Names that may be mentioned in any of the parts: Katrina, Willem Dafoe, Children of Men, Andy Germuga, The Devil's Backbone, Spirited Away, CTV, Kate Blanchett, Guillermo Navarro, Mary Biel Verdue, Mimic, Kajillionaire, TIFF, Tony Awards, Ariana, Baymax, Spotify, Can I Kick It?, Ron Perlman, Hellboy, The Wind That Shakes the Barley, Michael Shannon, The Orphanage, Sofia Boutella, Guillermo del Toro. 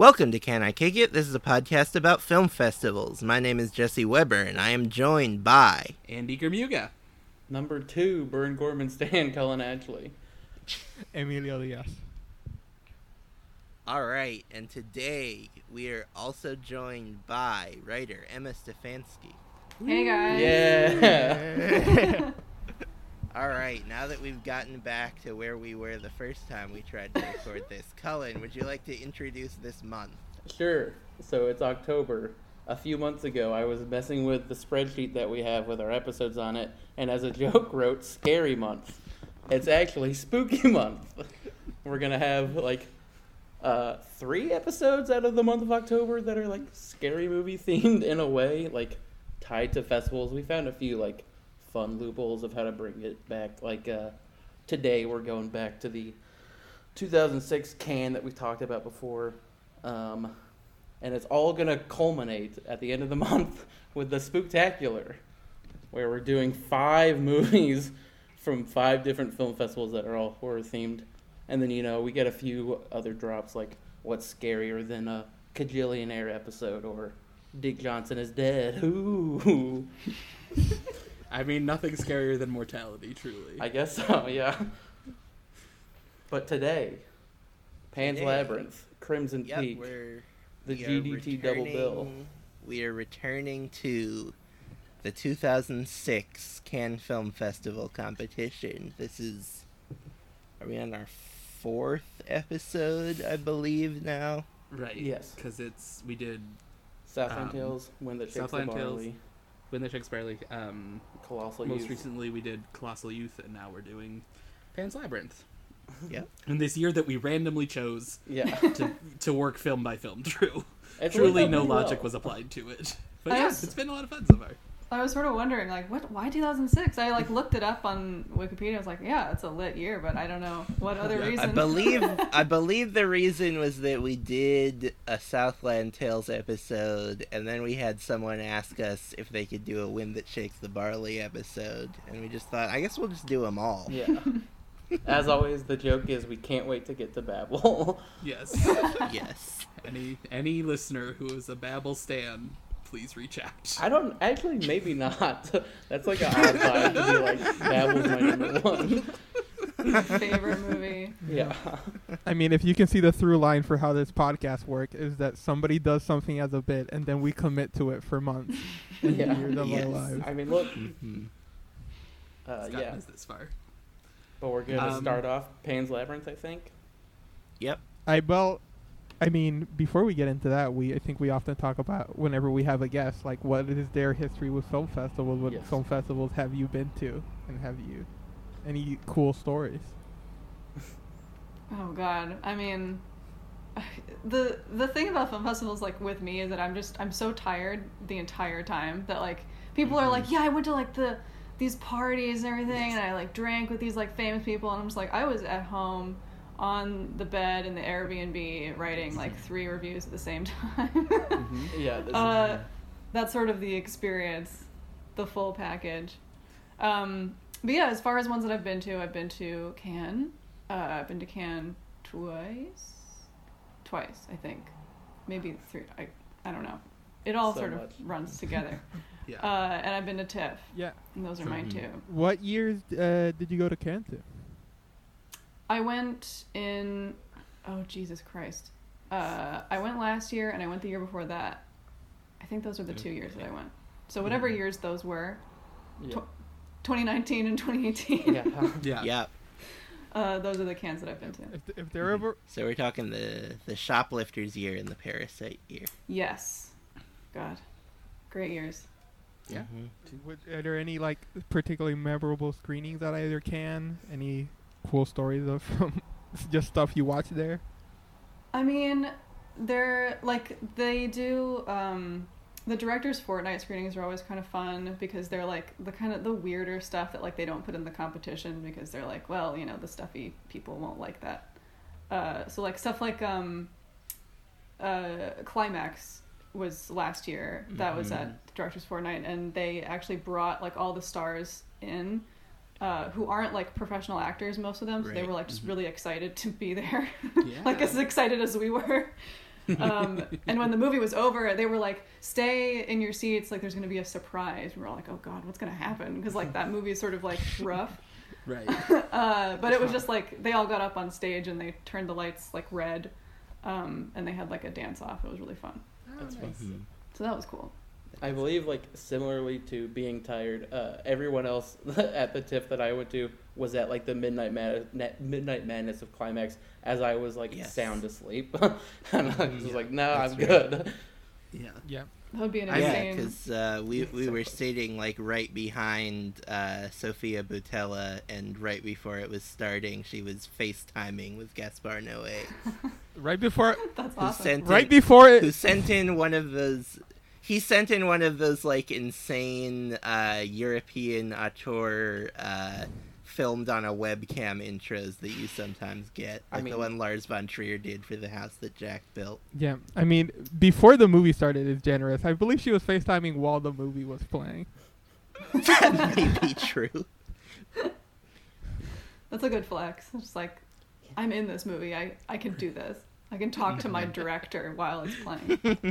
Welcome to Can I Kick It? This is a podcast about film festivals. My name is Jesse Weber, and I am joined by... Andy Germuga. Number 2, Byrne Gorman, Stan Cullen Ashley. Emilio Diaz. All right, and today we are also joined by writer Emma Stefanski. Hey, guys. Yeah. All right, now that we've gotten back to where we were the first time we tried to record this, Cullen, would you like to introduce this month? Sure. So it's October. A few months ago, I was messing with the spreadsheet that we have with our episodes on it, and as a joke wrote, Scary Month. It's actually Spooky Month. We're going to have, like, 3 episodes out of the month of October that are, like, scary movie themed in a way, like, tied to festivals. We found a few, like, fun loopholes of how to bring it back. Like, today we're going back to the 2006 Cannes that we've talked about before. And it's all going to culminate at the end of the month with the Spooktacular, where we're doing 5 movies from 5 different film festivals that are all horror-themed. And then, you know, we get a few other drops, like What's Scarier Than a Kajillionaire episode, or Dick Johnson Is Dead. Ooh. I mean, nothing's scarier than mortality, truly. I guess so, yeah. But today, Pan's Labyrinth, Crimson Peak, the GDT double bill. We are returning to the 2006 Cannes Film Festival competition. This is, are we on our 4th episode, I believe, now? Right. Yes. Because it's, we did... Southland Tales, When the Chicks Southland Tales. When the Chicks Barely, Colossal Youth. Most recently we did Colossal Youth, and now we're doing Pan's Labyrinth. Yeah. And this year that we randomly chose to work film by film through. Truly no logic was applied to it. But yes, it's been a lot of fun so far. I was sort of wondering, like, what? Why 2006? I, like, looked it up on Wikipedia. I was like, yeah, it's a lit year, but I don't know what other reason. I believe the reason was that we did a Southland Tales episode, and then we had someone ask us if they could do a Wind That Shakes the Barley episode, and we just thought, I guess we'll just do them all. Yeah. As always, the joke is we can't wait to get to Babel. Yes. Yes. Any listener who is a Babel stan, please reach out. I don't... Actually, maybe not. That's like an odd vibe to be like, Babel's my #1. Favorite movie. Yeah. I mean, if you can see the through line for how this podcast works, is that somebody does something as a bit, and then we commit to it for months. And years of our lives. I mean, look. Mm-hmm. It's gotten us this far. But we're going to start off Pan's Labyrinth, I think. Yep. I mean, before we get into that, I think we often talk about, whenever we have a guest, like, what is their history with film festivals? What film festivals have you been to? And have you any cool stories? Oh, God. I mean, the thing about film festivals, like, with me is that I'm so tired the entire time that, like, people are like, yeah, I went to, like, these parties and everything, and I, like, drank with these, like, famous people, and I'm just like, I was at home on the bed in the Airbnb writing, like, 3 reviews at the same time. Mm-hmm. Yeah, this is... That's sort of the experience, the full package. But yeah, as far as ones that I've been to Cannes. I've been to Cannes twice, I think. Maybe 3, I don't know. It all runs together. Yeah. And I've been to TIFF. Yeah. And those are mine, too. What years did you go to Cannes to? I went in... Oh, Jesus Christ. I went last year, and I went the year before that. I think those were the 2 years that I went. So whatever years those were, 2019 and 2018. Yeah. Those are the Cannes that I've been to. If they're ever... So we're talking the shoplifter's year and the parasite year. Yes. God. Great years. Yeah. Mm-hmm. Are there any, like, particularly memorable screenings that either can? Any... cool stories of just stuff you watch there? I mean, they're like, they do the director's fortnight screenings are always kind of fun because they're like the kind of the weirder stuff that, like, they don't put in the competition because they're like, well, you know, the stuffy people won't like that. So like stuff like Climax was last year. That was at the director's fortnight, and they actually brought, like, all the stars in. Who aren't, like, professional actors, most of them, so they were, like, just really excited to be there. Like, as excited as we were. And when the movie was over, they were like, stay in your seats, like there's going to be a surprise. And we're all like, oh God, what's going to happen? Because like that movie is sort of like rough. Right. But it was just like, they all got up on stage and they turned the lights like red. And they had like a dance off. It was really fun. Oh, that's nice. Fun. So that was cool. I believe, like, similarly to Being Tired, everyone else at the TIFF that I went to was at, like, the Midnight Madness of Climax, as I was, like, sound asleep. And I was like, no, I'm good. Yeah. Yeah. That would be an insane... Yeah, because we were sitting, like, right behind Sofia Boutella, and right before it was starting, she was FaceTiming with Gaspar Noé. Right before... That's awesome. Who sent in one of those... He sent in one of those, like, insane European auteur filmed on a webcam intros that you sometimes get. Like, I mean, the one Lars von Trier did for The House That Jack Built. Yeah, I mean, before the movie started is generous. I believe she was FaceTiming while the movie was playing. That may be true. That's a good flex. It's just like, I'm in this movie. I can do this. I can talk to my director while it's playing.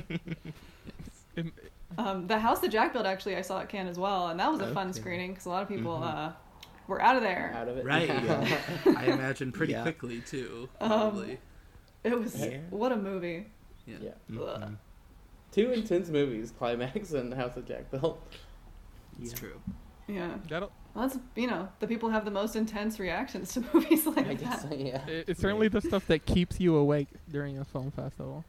The House That Jack Built, actually, I saw at Cannes as well, and that was a fun screening because a lot of people were out of there. Out of it. Right. Yeah. I imagine pretty quickly, too, probably. It was... Yeah. What a movie. Yeah. Mm-hmm. Two intense movies, Climax and The House That Jack Built. It's true. Yeah. Well, that's, you know, the people have the most intense reactions to movies like that. I guess so, yeah. It's certainly the stuff that keeps you awake during a film festival.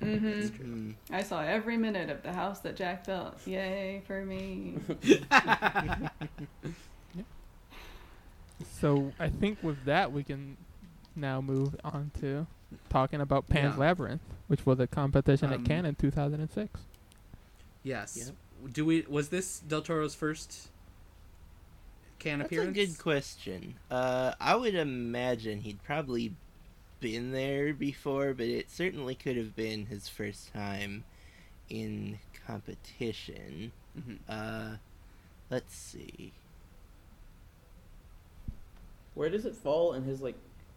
Mm-hmm. I saw every minute of The House That Jack Built. Yay for me. So I think with that we can now move on to talking about Pan's Labyrinth, which was a competition at Cannes in 2006. Yes. Yep. Was this Del Toro's first Cannes appearance? That's a good question. I would imagine he'd probably been there before, but it certainly could have been his first time in competition. Mm-hmm. Let's see. Where does it fall in his, like,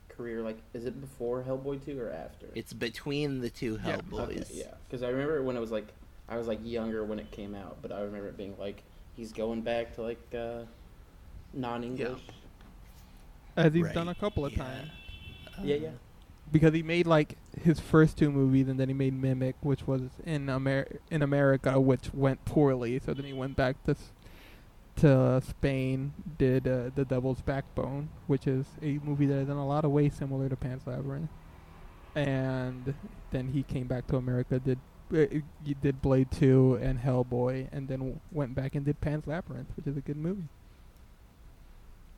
career? Like, is it before Hellboy 2 or after? It's between the two Hellboys. Okay, yeah, because I remember when it was, like, I was, like, younger when it came out, but I remember it being, like, he's going back to, like, non-English. Yeah. As he's done a couple of times. Yeah. Because he made, like, his first two movies, and then he made Mimic, which was in America, which went poorly. So then he went back to Spain, did The Devil's Backbone, which is a movie that is in a lot of ways similar to Pan's Labyrinth. And then he came back to America, did Blade II and Hellboy, and then went back and did Pan's Labyrinth, which is a good movie.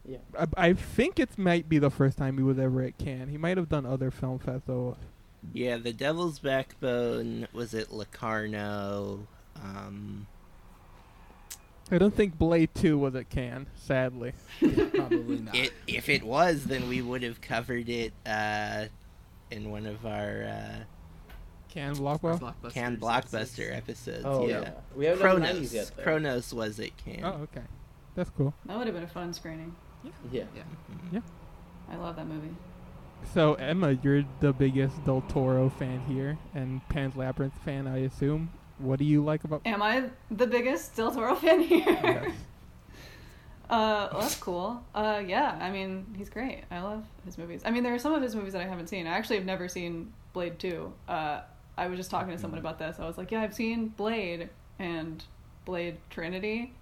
Yeah. I think it might be the first time he was ever at Cannes. He might have done other film festivals. Yeah, The Devil's Backbone was at Locarno. I don't think Blade 2 was at Cannes, sadly. Yeah, probably not. If it was, then we would have covered it in one of our Cannes Blockbuster. Cannes Blockbuster episodes. Oh, yeah. We haven't done 90s yet, though. Cronos was at Cannes. Oh, okay. That's cool. That would have been a fun screening. Yeah. I love that movie. So, Emma, you're the biggest Del Toro fan here, and Pan's Labyrinth fan, I assume. What do you like about... Am I the biggest Del Toro fan here? Yes. Well, that's cool. I mean, he's great. I love his movies. I mean, there are some of his movies that I haven't seen. I actually have never seen Blade 2. I was just talking to someone about this. I was like, yeah, I've seen Blade and Blade Trinity,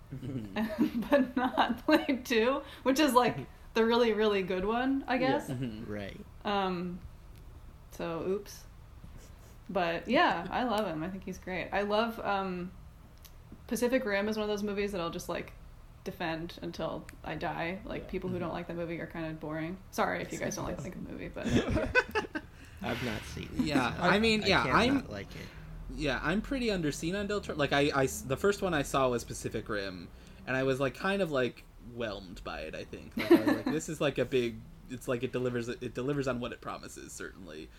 but not Blade 2, which is like the really, really good one, I guess. Yeah. Right. So, oops. But yeah, I love him. I think he's great. I love Pacific Rim is one of those movies that I'll just like defend until I die. Like people who don't like that movie are kind of boring. Sorry if you guys don't like the movie, but I've not seen it. Yeah, I mean, yeah, I like it. Yeah, I'm pretty underseen on Del Toro. Like, I, the first one I saw was Pacific Rim, and I was, like, kind of, like, whelmed by it, I think. Like, I was like, this is, like, a big... It's, like, it delivers on what it promises, certainly.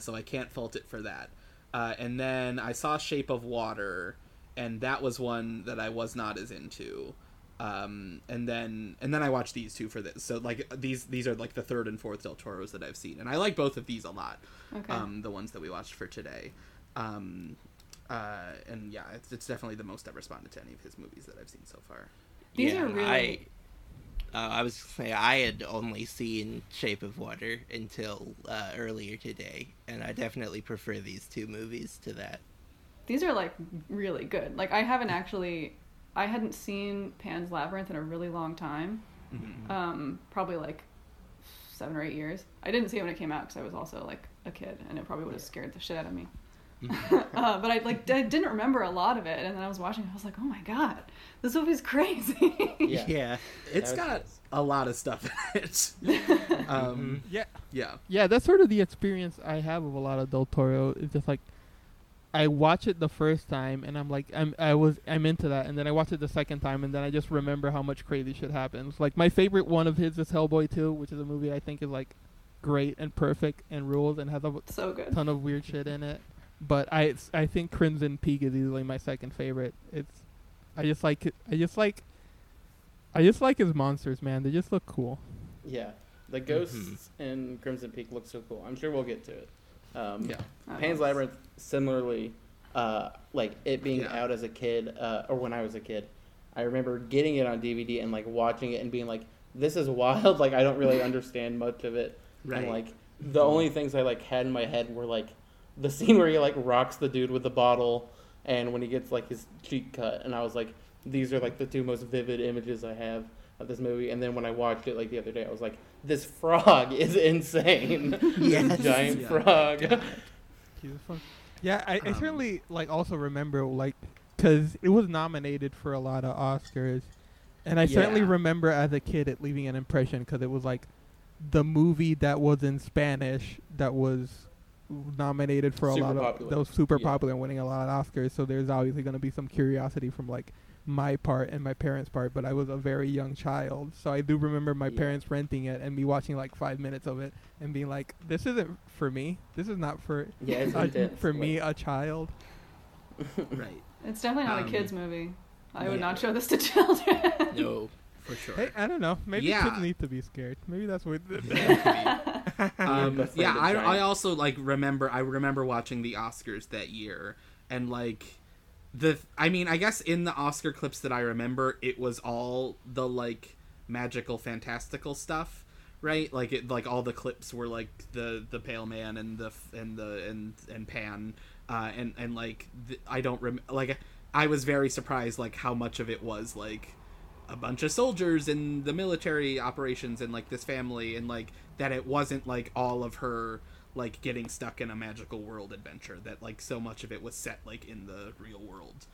So I can't fault it for that. And then I saw Shape of Water, and that was one that I was not as into. And then I watched these two for this. So like these are like the third and fourth Del Toros that I've seen, and I like both of these a lot. Okay. The ones that we watched for today. And yeah, it's definitely the most I've responded to any of his movies that I've seen so far. These are really. I was gonna say I had only seen Shape of Water until earlier today, and I definitely prefer these two movies to that. These are like really good. Like I hadn't seen Pan's Labyrinth in a really long time. Mm-hmm. Probably like 7 or 8 years. I didn't see it when it came out because I was also like a kid, and it probably would have scared the shit out of me. But I didn't remember a lot of it, and then I was watching it, I was like, oh my god, this movie's crazy. yeah. It's got a lot of stuff in it. Yeah, that's sort of the experience I have of a lot of Del Toro. It's just like I watch it the first time and I'm like I'm into that, and then I watch it the second time and then I just remember how much crazy shit happens. Like my favorite one of his is Hellboy 2, which is a movie I think is like great and perfect and rules and has a ton of weird shit in it. But I think Crimson Peak is easily my second favorite. I just like his monsters, man. They just look cool. Yeah, the ghosts in Crimson Peak look so cool. I'm sure we'll get to it. Pan's Labyrinth, similarly, like it being out as a kid, or when I was a kid, I remember getting it on DVD and like watching it and being like, "This is wild." Like I don't really understand much of it, right. And like the only things I like had in my head were like. The scene where he, like, rocks the dude with the bottle and when he gets, like, his cheek cut. And I was like, these are, like, the two most vivid images I have of this movie. And then when I watched it, like, the other day, I was like, this frog is insane. This giant frog. Yeah, I certainly, like, also remember, like, because it was nominated for a lot of Oscars. And I certainly remember as a kid it leaving an impression because it was, like, the movie that was in Spanish that was... nominated for super a lot popular. Of those super popular and winning a lot of Oscars, so there's obviously going to be some curiosity from like my part and my parents' part, but I was a very young child, so I do remember my parents renting it and me watching like 5 minutes of it and being like, this isn't for me, this is not for me, a child. Right, it's definitely not a kids movie. I would not show this to children. No, for sure. Hey, I don't know, maybe kids need to be scared, maybe that's what I also like remember watching the Oscars that year, and like I guess in the Oscar clips that I remember, it was all the like magical fantastical stuff, right? Like it, like all the clips were like the Pale Man and Pan, and like I don't remember. Like I was very surprised like how much of it was like a bunch of soldiers and the military operations and like this family, and like that it wasn't like all of her like getting stuck in a magical world adventure, that like so much of it was set like in the real world,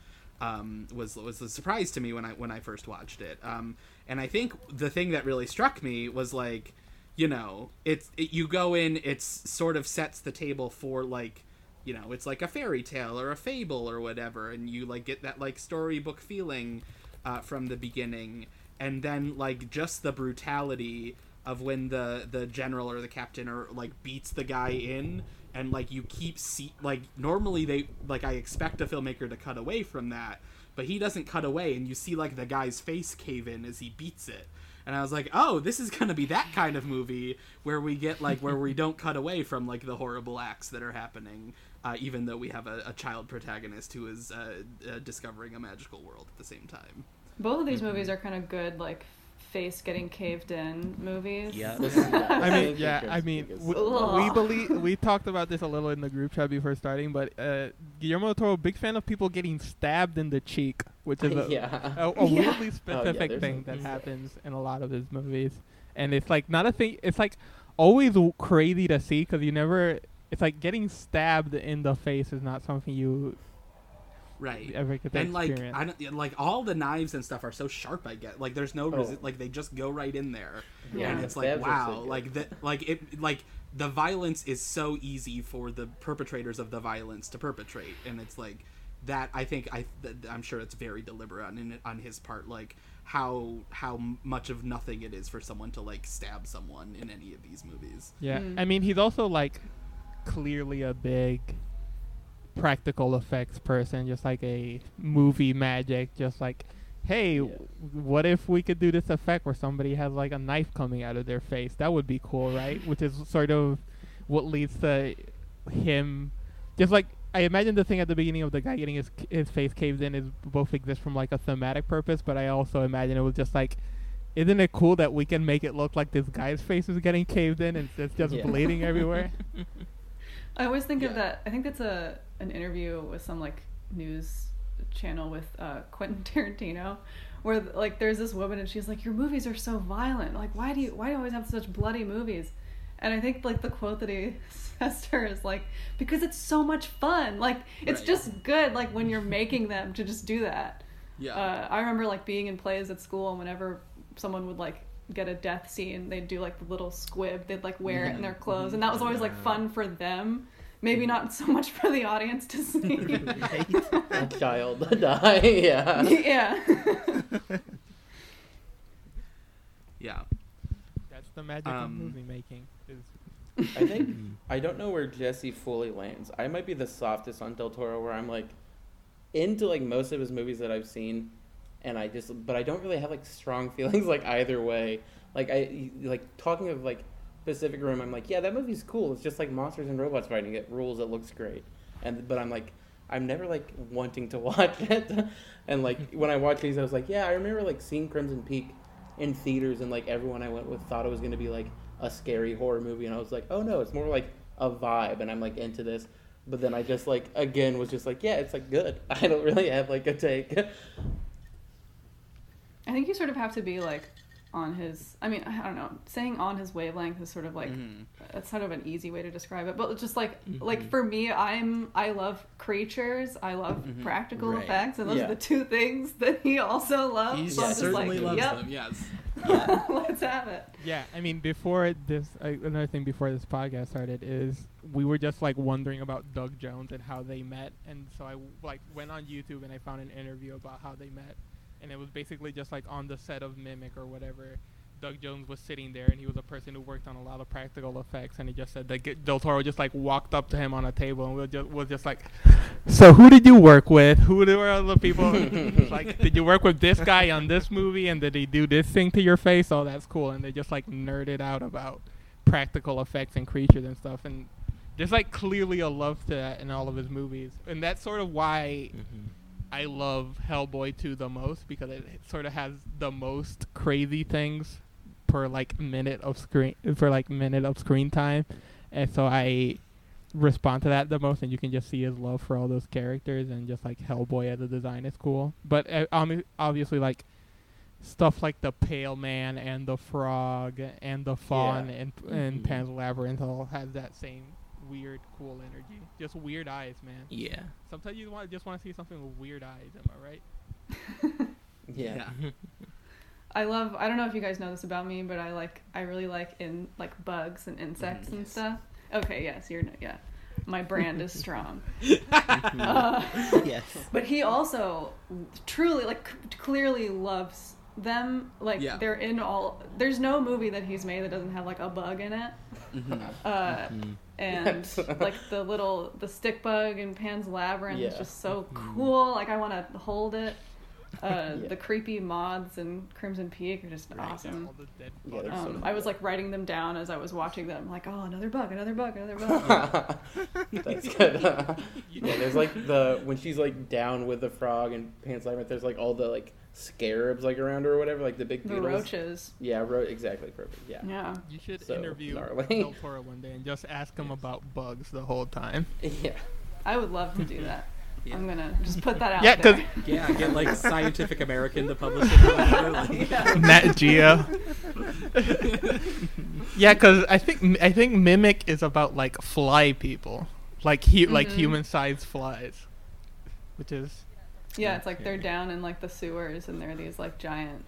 was a surprise to me when I first watched it. And I think the thing that really struck me was like, you know, you go in, it's sort of sets the table for like, you know, it's like a fairy tale or a fable or whatever, and you like get that like storybook feeling from the beginning, and then like just the brutality of when the general or the captain or like beats the guy in, and like you keep like normally they like I expect a filmmaker to cut away from that, but he doesn't cut away, and you see like the guy's face cave in as he beats it, and I was like, oh, this is gonna be that kind of movie where we get like where we don't cut away from like the horrible acts that are happening. Even though we have a child protagonist who is discovering a magical world at the same time. Both of these movies are kind of good, like, face getting caved in movies. Yeah. We talked about this a little in the group chat before starting, but Guillermo del Toro, big fan of people getting stabbed in the cheek, which is a really specific thing that happens in a lot of his movies. And it's, like, not a thing... It's, like, always crazy to see because you never... It's like getting stabbed in the face is not something you ever get to experience. And like, I don't, like all the knives and stuff are so sharp. I get like there's no like they just go right in there, and it's like wow, like that, like it, like the violence is so easy for the perpetrators of the violence to perpetrate, and it's like that. I think I'm sure it's very deliberate on his part, like how much of nothing it is for someone to like stab someone in any of these movies. Yeah, I mean he's also like. Clearly a big practical effects person, just like a movie magic, just like hey, what if we could do this effect where somebody has like a knife coming out of their face? That would be cool, right? Which is sort of what leads to him. Just like I imagine the thing at the beginning of the guy getting his face caved in is both exists from like a thematic purpose, but I also imagine it was just like, isn't it cool that we can make it look like this guy's face is getting caved in and it's just bleeding everywhere? I always think of that. I think that's an interview with some like news channel with Quentin Tarantino, where like there's this woman and she's like, your movies are so violent. Like, why do you always have such bloody movies? And I think like the quote that he says to her is like, because it's so much fun. Like, it's just good. Like when you're making them to just do that. Yeah. I remember like being in plays at school, and whenever someone would like get a death scene, they'd do like the little squib. They'd like wear it in their clothes, and that was always like fun for them. Maybe not so much for the audience to see. A child die. Yeah. That's the magic of movie making. I think I don't know where Jesse fully lands. I might be the softest on Del Toro, where I'm like into like most of his movies that I've seen, and but I don't really have like strong feelings like either way. Like I like talking of like Pacific Rim, I'm like, yeah, that movie's cool. It's just like monsters and robots fighting. It rules. It looks great. But I'm like, I'm never like wanting to watch it. And like when I watch these, I was like, yeah, I remember like seeing Crimson Peak in theaters, and like everyone I went with thought it was going to be like a scary horror movie, and I was like, oh no, it's more like a vibe, and I'm like into this. But then I just like again was just like, yeah, it's like good. I don't really have like a take. I think you sort of have to be like on his, I mean, I don't know, saying on his wavelength is sort of like, that's sort of an easy way to describe it, but it's just like, like for me, I love creatures, I love practical effects, and those are the two things that he also loves. He certainly loves them, yes. Yeah. Let's have it. Yeah, I mean, another thing before this podcast started is we were just like wondering about Doug Jones and how they met, and so I like went on YouTube and I found an interview about how they met. And it was basically just like on the set of Mimic or whatever, Doug Jones was sitting there, and he was a person who worked on a lot of practical effects, and he just said that Del Toro just like walked up to him on a table and was just like, so who did you work with? Who were the people? Like, did you work with this guy on this movie, and did he do this thing to your face? Oh, that's cool. And they just like nerded out about practical effects and creatures and stuff, and there's like clearly a love to that in all of his movies, and that's sort of why I love Hellboy 2 the most, because it sort of has the most crazy things per like minute of screen time, and so I respond to that the most. And you can just see his love for all those characters, and just like Hellboy as a design is cool. But obviously, like stuff like the Pale Man and the Frog and the Fawn and Pan's Labyrinth all have that same weird, cool energy. Just weird eyes, man. Yeah. Sometimes you just want to see something with weird eyes, am I right? Yeah. I don't know if you guys know this about me, but I really like in like bugs and insects and stuff. Okay, yes, my brand is strong. Yes. But he also truly, like, clearly loves them. Like, they're in all... There's no movie that he's made that doesn't have, like, a bug in it. And like the stick bug in Pan's Labyrinth is just so cool. Like, I want to hold it. The creepy moths in Crimson Peak are just awesome. I was like writing them down as I was watching them. I'm like, oh, another bug. That's good. There's like when she's like down with the frog in Pan's Labyrinth, there's like all the like scarabs like around her or whatever, like the big beetles. The roaches. Yeah, exactly, perfect. Yeah. Yeah. You should interview Del Toro one day and just ask him about bugs the whole time. Yeah. I would love to do that. Yeah. I'm gonna just put that out there. Yeah, get like Scientific American to publish it. Nat Geo. Yeah, because I think Mimic is about like fly people, like like human-sized flies, which is. Yeah, it's like they're down in like the sewers, and there are these like giant,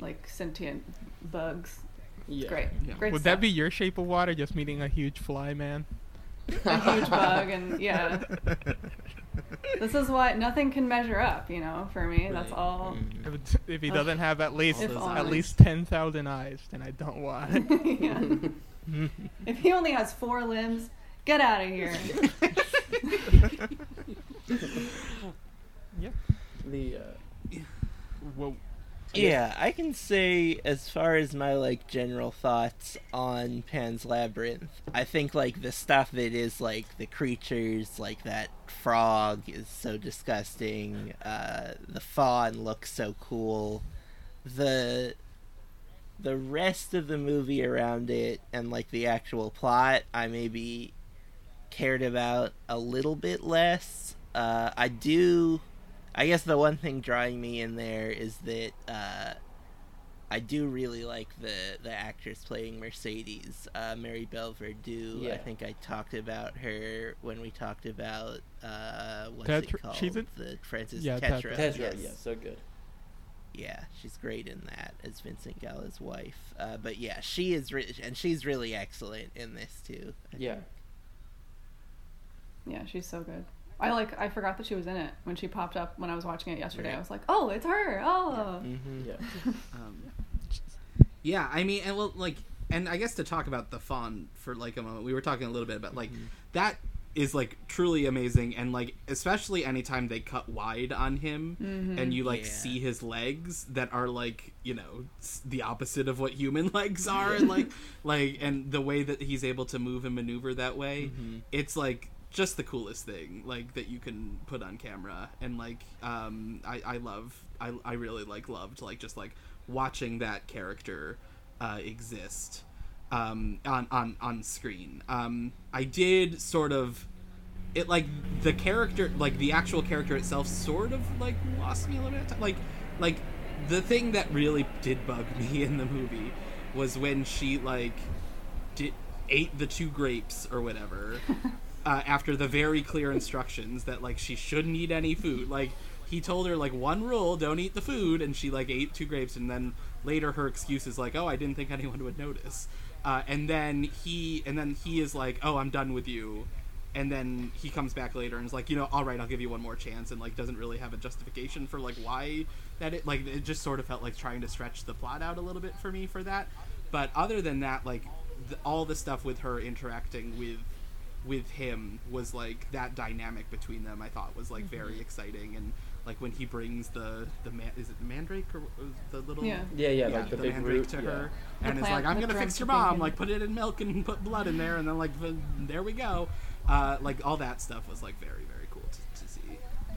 like sentient bugs. Yeah. Great. Yeah. Great. Would that be your Shape of Water? Just meeting a huge fly man. A huge bug, and this is why nothing can measure up, you know. For me, that's all. If he doesn't have at least 10,000 eyes, then I don't want. If he only has 4 limbs, get out of here. The what? Yeah, I can say as far as my like general thoughts on Pan's Labyrinth, I think like the stuff that is like the creatures, like that frog is so disgusting. The fawn looks so cool. The rest of the movie around it and like the actual plot, I maybe cared about a little bit less. I guess the one thing drawing me in there is that I do really like the actress playing Mercedes, Mary Biel Verdue. Yeah. I think I talked about her when we talked about what's it called? She's in the Frances Tetra. Tetra, yeah, so good. Yeah, she's great in that as Vincent Galla's wife. But yeah, she is rich, and she's really excellent in this too. I think. Yeah, she's so good. I forgot that she was in it when she popped up when I was watching it yesterday. Right. I was like, oh, it's her. Oh. Yeah. Mm-hmm. Yeah. Yeah, I mean, and well, like, and I guess to talk about the fawn for like a moment, we were talking a little bit about like that is like truly amazing, and like especially anytime they cut wide on him and you like see his legs that are like, you know, the opposite of what human legs are, and like and the way that he's able to move and maneuver that way, it's like just the coolest thing like that you can put on camera. And like I really loved watching that character exist on screen. I did sort of it like the character, like the actual character itself sort of like lost me a little bit of time. Like the thing that really did bug me in the movie was when she like ate the two grapes or whatever. After the very clear instructions that like she shouldn't eat any food, like he told her like one rule, don't eat the food, and she like ate two grapes, and then later her excuse is like, oh, I didn't think anyone would notice, and then he is like, oh, I'm done with you, and then he comes back later and is like, you know, all right, I'll give you one more chance, and like doesn't really have a justification for like why that it like it just sort of felt like trying to stretch the plot out a little bit for me for that. But other than that, like all the stuff with her interacting with him was like that dynamic between them I thought was like very exciting. And like when he brings the mandrake or the little like the big mandrake root, to her and is like, I'm gonna fix your mom, like put it in milk and put blood in there, and then like there we go. Like all that stuff was like very, very cool to see.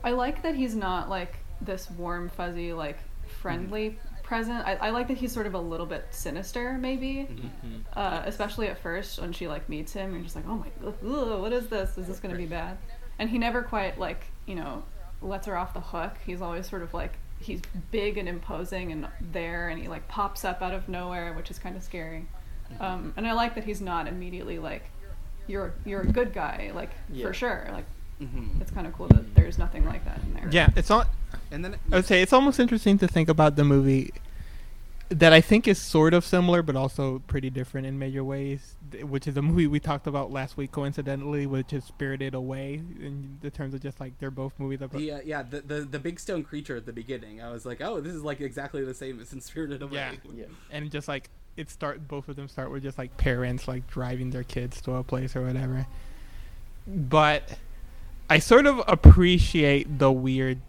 I like that he's not like this warm fuzzy like friendly present. I like that he's sort of a little bit sinister maybe, especially at first when she like meets him, and you're just like, oh my god, what is this? Is this gonna be bad? And he never quite like, you know, lets her off the hook. He's always sort of like, he's big and imposing and there, and he like pops up out of nowhere, which is kind of scary. And I like that he's not immediately like, you're a good guy, like for sure, like it's kind of cool that there's nothing like that in there. Yeah, it's not. And then I would say it's almost interesting to think about the movie that I think is sort of similar but also pretty different in major ways, which is a movie we talked about last week coincidentally, which is Spirited Away, in the terms of just like they're both movies about the big stone creature at the beginning. I was like, oh, this is like exactly the same as in Spirited Away. And just like both of them start with just like parents like driving their kids to a place or whatever. But I sort of appreciate the weird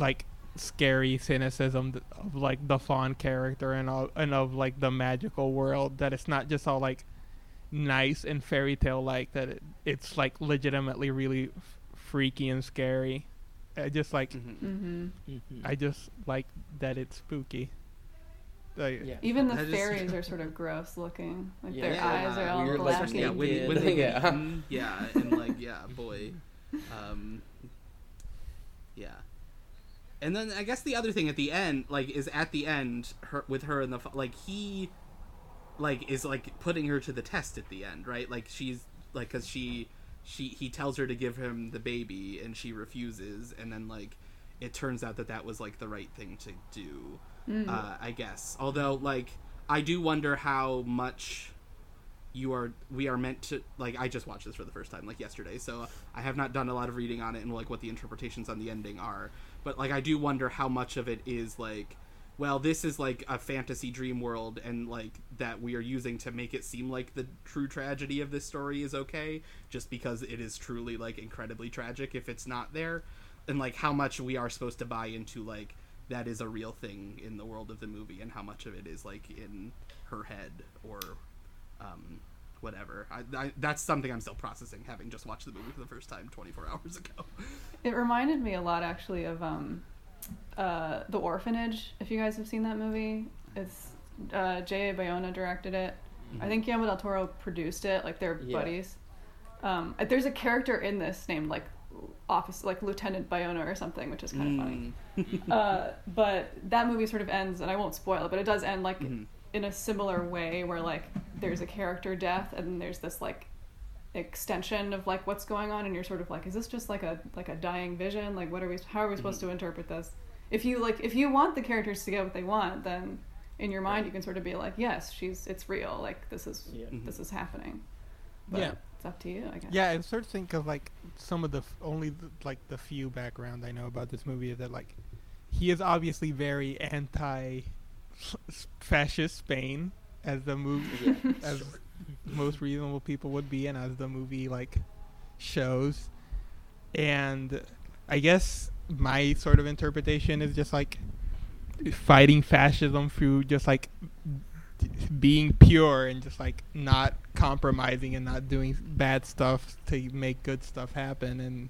like scary cynicism of like the fawn character and of like the magical world, that it's not just all like nice and fairy tale like that, it's like legitimately really freaky and scary. I just like I just like that it's spooky. Even the fairies are sort of gross looking, like their eyes are all black. And like and then I guess the other thing at the end, like, is at the end, with her and the, like, he, like, is, like, putting her to the test at the end, right? Like, she's, like, because he tells her to give him the baby, and she refuses, and then, like, it turns out that was, like, the right thing to do, I guess. Although, like, I do wonder how much we are meant to, like, I just watched this for the first time, like, yesterday, so I have not done a lot of reading on it and, like, what the interpretations on the ending are. But, like, I do wonder how much of it is, like, well, this is, like, a fantasy dream world, and, like, that we are using to make it seem like the true tragedy of this story is okay, just because it is truly, like, incredibly tragic if it's not there. And, like, how much we are supposed to buy into, like, that is a real thing in the world of the movie, and how much of it is like in her head or whatever. I that's something I'm still processing, having just watched the movie for the first time 24 hours ago. It reminded me a lot, actually, of The Orphanage, if you guys have seen that movie. It's J.A. Bayona directed it. Mm-hmm. I think Guillermo del Toro produced it, like they're buddies. There's a character in this named like Lieutenant Bayona or something, which is kind of funny. But that movie sort of ends, and I won't spoil it, but it does end like in a similar way, where like there's a character death, and there's this like extension of like what's going on, and you're sort of like, is this just like a dying vision? Like, how are we supposed to interpret this? If you want the characters to get what they want, then in your mind you can sort of be like, yes, it's real. Like this is happening. But, it's up to you, I guess. Yeah, I sort of think of like some of the few background I know about this movie is that like he is obviously very anti-fascist Spain, as the movie as most reasonable people would be, and as the movie like shows. And I guess my sort of interpretation is just like fighting fascism through just like being pure and just like not compromising and not doing bad stuff to make good stuff happen. And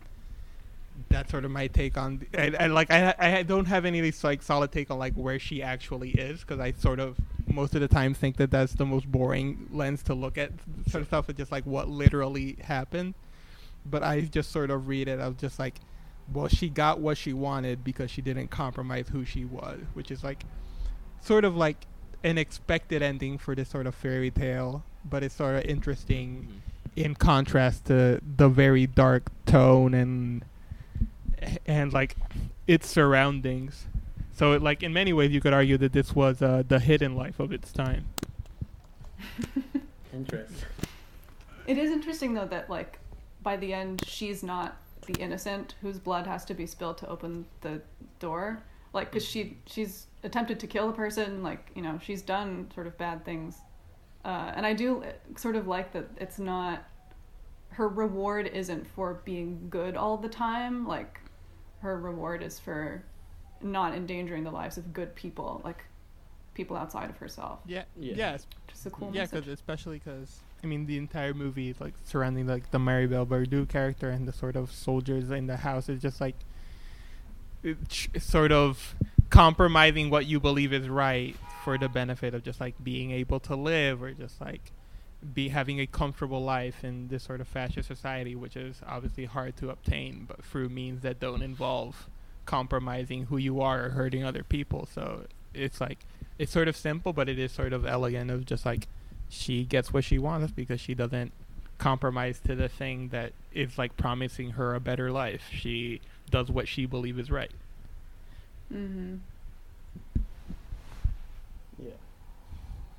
that's sort of my take on I don't have any like solid take on like where she actually is, because I sort of most of the time think that that's the most boring lens to look at sort of stuff, is just like what literally happened. But I just sort of read it, I was just like, well, she got what she wanted because she didn't compromise who she was, which is like sort of like an expected ending for this sort of fairy tale, but it's sort of interesting in contrast to the very dark tone and like its surroundings. So it, like, in many ways you could argue that this was the hidden life of its time. Interesting. It is interesting though that like by the end she's not the innocent whose blood has to be spilled to open the door, like, because she's attempted to kill the person, like, you know, she's done sort of bad things, and I do sort of like that it's not, her reward isn't for being good all the time, like her reward is for not endangering the lives of good people, like people outside of herself. Just a cool message. Especially because I mean the entire movie is like surrounding like the Mary Biel Verdue character and the sort of soldiers in the house is just like sort of compromising what you believe is right for the benefit of just like being able to live, or just like be having a comfortable life in this sort of fascist society, which is obviously hard to obtain, but through means that don't involve compromising who you are or hurting other people. So it's like, it's sort of simple, but it is sort of elegant of just like, she gets what she wants because she doesn't compromise to the thing that is like promising her a better life. She does what she believes is right. Mm-hmm.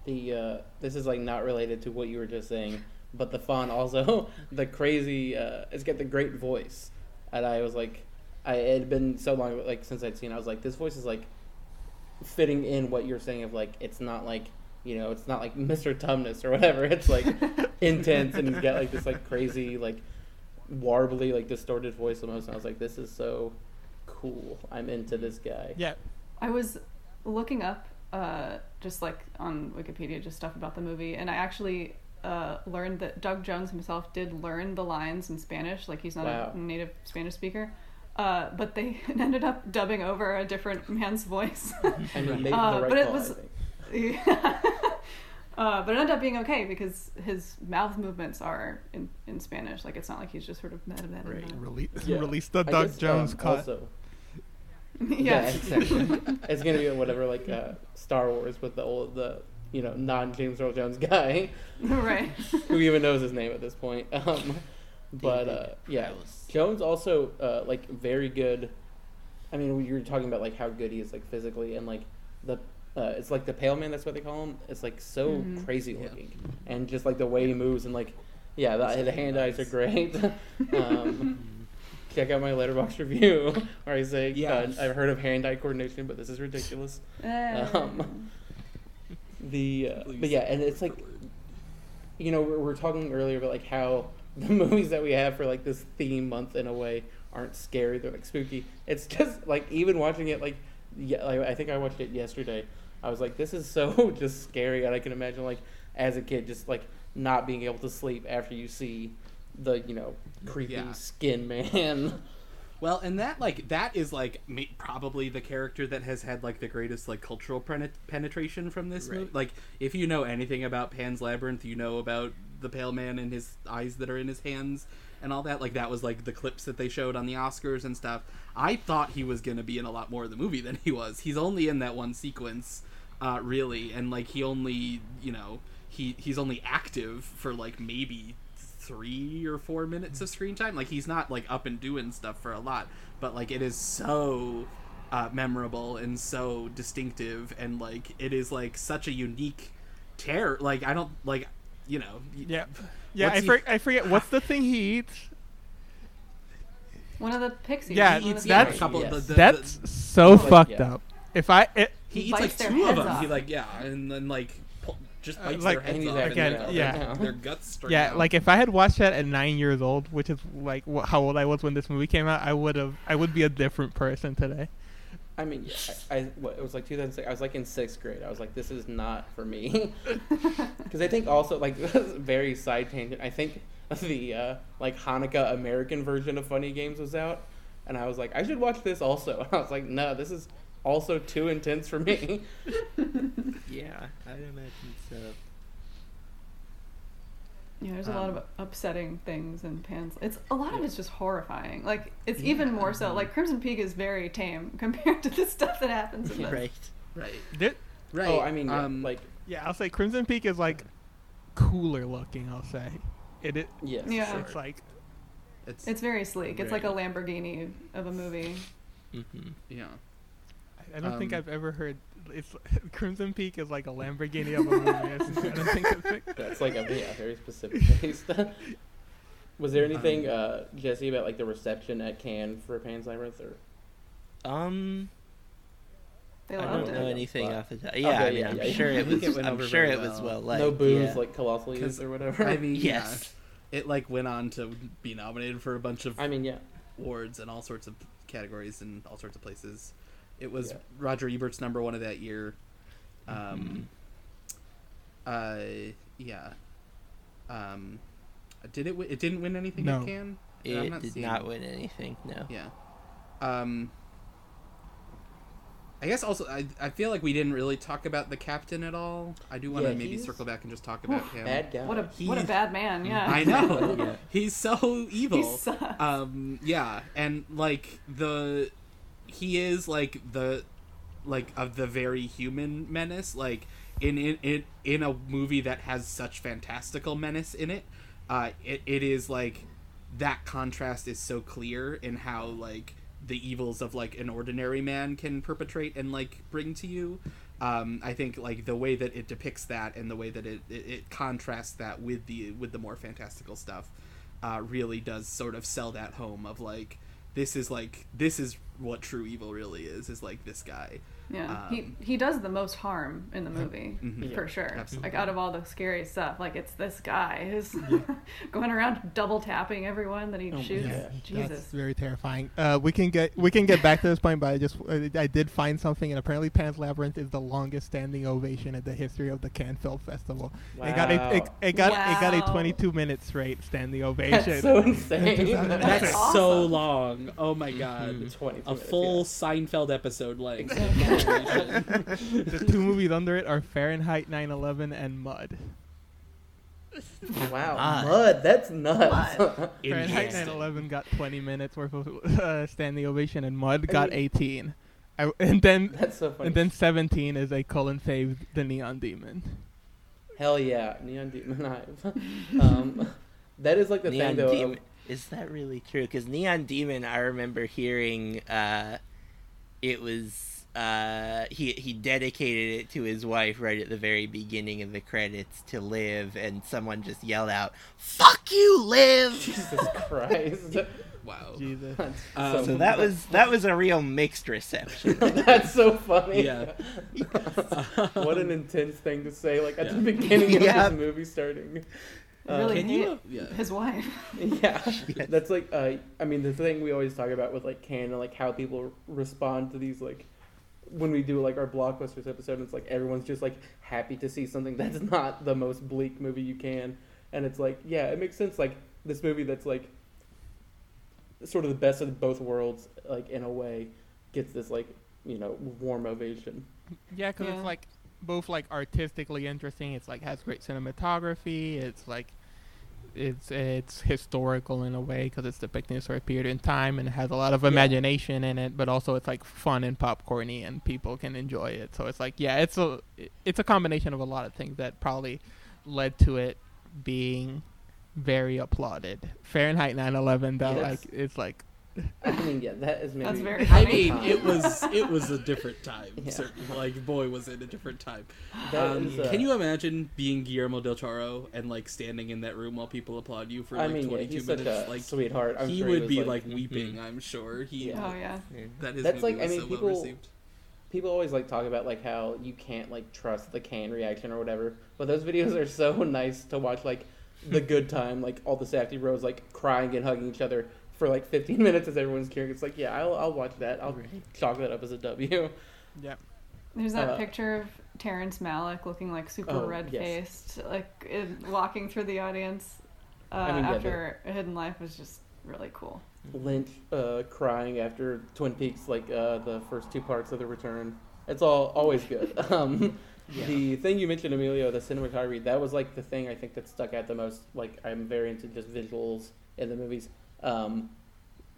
Yeah. This is like not related to what you were just saying, but the font also, the crazy, it's got the great voice. And I was like, it had been so long like since I'd seen it, I was like, this voice is like fitting in what you're saying of like, it's not like, you know, it's not like Mr. Tumnus or whatever. It's like intense, and he's got like this like crazy, like warbly, like distorted voice almost. And I was like, this is so cool. I'm into this guy. Yeah. I was looking up just like on Wikipedia, just stuff about the movie. And I actually learned that Doug Jones himself did learn the lines in Spanish. Like he's not a native Spanish speaker. But they ended up dubbing over a different man's voice. And he made the right call, I think. Yeah. But it ended up being okay because his mouth movements are in Spanish. Like, it's not like he's just sort of mad at that. Release the Doug Jones cut. Also, exactly. It's going to be whatever, like, Star Wars with the non-James Earl Jones guy. Right. Who even knows his name at this point. But, Jones also, like, very good. I mean, you were talking about, like, how good he is, like, physically, and, like, the... it's like the pale man, that's what they call him. It's like so crazy looking, and just like the way he moves, and like, the hand eyes are great. Check out my Letterboxd review where I say, I've heard of hand eye coordination, but this is ridiculous. And it's like, you know, we're talking earlier about like how the movies that we have for like this theme month in a way aren't scary; they're like spooky. It's just like even watching it like. yeah, I think I watched it yesterday. I was like, this is so just scary, and I can imagine, like, as a kid, just like not being able to sleep after you see the, you know, creepy skin man. Well, and that, like, that is, like, probably the character that has had, like, the greatest, like, cultural penetration from this movie. Like, if you know anything about Pan's Labyrinth, you know about the pale man and his eyes that are in his hands and all that. Like, that was, like, the clips that they showed on the Oscars and stuff. I thought he was going to be in a lot more of the movie than he was. He's only in that one sequence, really. And, like, he only, you know, he's only active for, like, maybe 3 or 4 minutes of screen time. Like, he's not, like, up and doing stuff for a lot, but, like, it is so memorable and so distinctive, and, like, it is, like, such a unique terror. Like, I don't, like, you know, I forget what's the thing he eats. One of the pixies. Yeah, he eats that. That's so fucked up. He eats like 2 of them. Off. He like and then like. Just bites like, their heads off their guts straight out. Like, if I had watched that at 9 years old, which is like how old I was when this movie came out, I would be a different person today. I mean, it was like 2006. I was like in 6th grade. I was like, this is not for me. Because I think also, like, very side tangent, I think the like Hanukkah American version of Funny Games was out, and I was like, I should watch this also. And I was like, no, this is also too intense for me. Yeah, I'd imagine so. Yeah, there's a lot of upsetting things in Pan's. It's a lot of it's just horrifying. Like, it's even more so. Like, Crimson Peak is very tame compared to the stuff that happens in this. Right. Oh, I mean, I'll say Crimson Peak is, like, cooler looking. I'll say it. Yes, yeah. It's like it's very sleek. It's like a Lamborghini of a movie. Mm-hmm. Yeah. I don't think I've ever heard. It's Crimson Peak is like a Lamborghini of a movie. I don't think that's like a very specific taste. Was there anything, Jesse, about like the reception at Cannes for Pan's Labyrinth? Or? I don't know anything off the top. Yeah, okay, I'm sure it was. It was well liked. No booze like Colossus or whatever. I mean, it like went on to be nominated for a bunch of awards and all sorts of categories and all sorts of places. It was Roger Ebert's number one of that year. It didn't win anything at Cannes? It did not win anything, no. Yeah. I guess also, I feel like we didn't really talk about the captain at all. I do want to maybe circle back and just talk about him. Bad guy. What a bad man, I know. He's so evil. He sucks. And like he is like the very human menace, like in a movie that has such fantastical menace in it. It is like that contrast is so clear in how like the evils of like an ordinary man can perpetrate and like bring to you. I think like the way that it depicts that and the way that it contrasts that with the more fantastical stuff really does sort of sell that home of like, this is what true evil really is like this guy. Yeah, he does the most harm in the movie, for sure. Absolutely. Like, out of all the scary stuff, like, it's this guy who's going around double tapping everyone that he shoots. Yeah. Jesus, that's very terrifying. We can get back to this point, but I did find something, and apparently Pan's Labyrinth is the longest standing ovation in the history of the Cannes Film Festival. Wow. It got a 22-minute straight standing ovation. That's so insane. That's awesome. So long. Oh my god, 22 a full Seinfeld episode length. Exactly. The 2 movies under it are Fahrenheit 9/11 and Mud. Wow, Mud, that's nuts. Fahrenheit 9/11 got 20 minutes worth of standing ovation, and Mud got 18. That's so funny. And then 17 is a Cullen fave, The Neon Demon. Hell yeah, Neon Demon. That is like the Neon thing, though. Is that really true? Because Neon Demon, I remember hearing it was. He dedicated it to his wife right at the very beginning of the credits to Liv, and someone just yelled out, "Fuck you, Liv!" Jesus Christ! Wow. Jesus. So that was a real mixed reception. That's so funny. Yeah. What an intense thing to say! Like at the beginning of this movie starting. Really his wife. Yeah. Yes. That's like the thing we always talk about with like Cannes, like how people respond to these like when we do like our Blockbusters episode, it's like everyone's just like happy to see something that's not the most bleak movie you can. And it's like, yeah, it makes sense. Like this movie that's like sort of the best of both worlds, like in a way, gets this like, you know, warm ovation. Yeah, because it's like both like artistically interesting. It's like has great cinematography. It's like it's historical in a way because it's depicting a sort of period in time and it has a lot of imagination in it. But also it's like fun and popcorny and people can enjoy it. So it's like it's a combination of a lot of things that probably led to it being very applauded. Fahrenheit 9/11 though, like it's like. I mean, yeah, that is maybe. That's very funny. I mean, it was a different time. Yeah. Certainly, like, boy, was it a different time. Can you imagine being Guillermo del Toro and like standing in that room while people applaud you for like 22 minutes? Such a like sweetheart, I'm he sure would he was, be like weeping. Mm-hmm. I'm sure he. Yeah. Oh yeah. That is. That's like I mean, so people. Well people always like talk about like how you can't like trust the Can reaction or whatever, but those videos are so nice to watch. Like the good time, like all the Safdie bros like crying and hugging each other for like 15 minutes as everyone's cheering. It's like, yeah, I'll watch that. I'll chalk that up as a W. Yeah. There's that picture of Terrence Malick looking like super red-faced, like walking through the audience after A Hidden Life was just really cool. Lynch crying after Twin Peaks, like the first two parts of The Return. It's always good. The thing you mentioned, Emilio, the cinematography, that was like the thing I think that stuck out the most. Like I'm very into just visuals in the movies.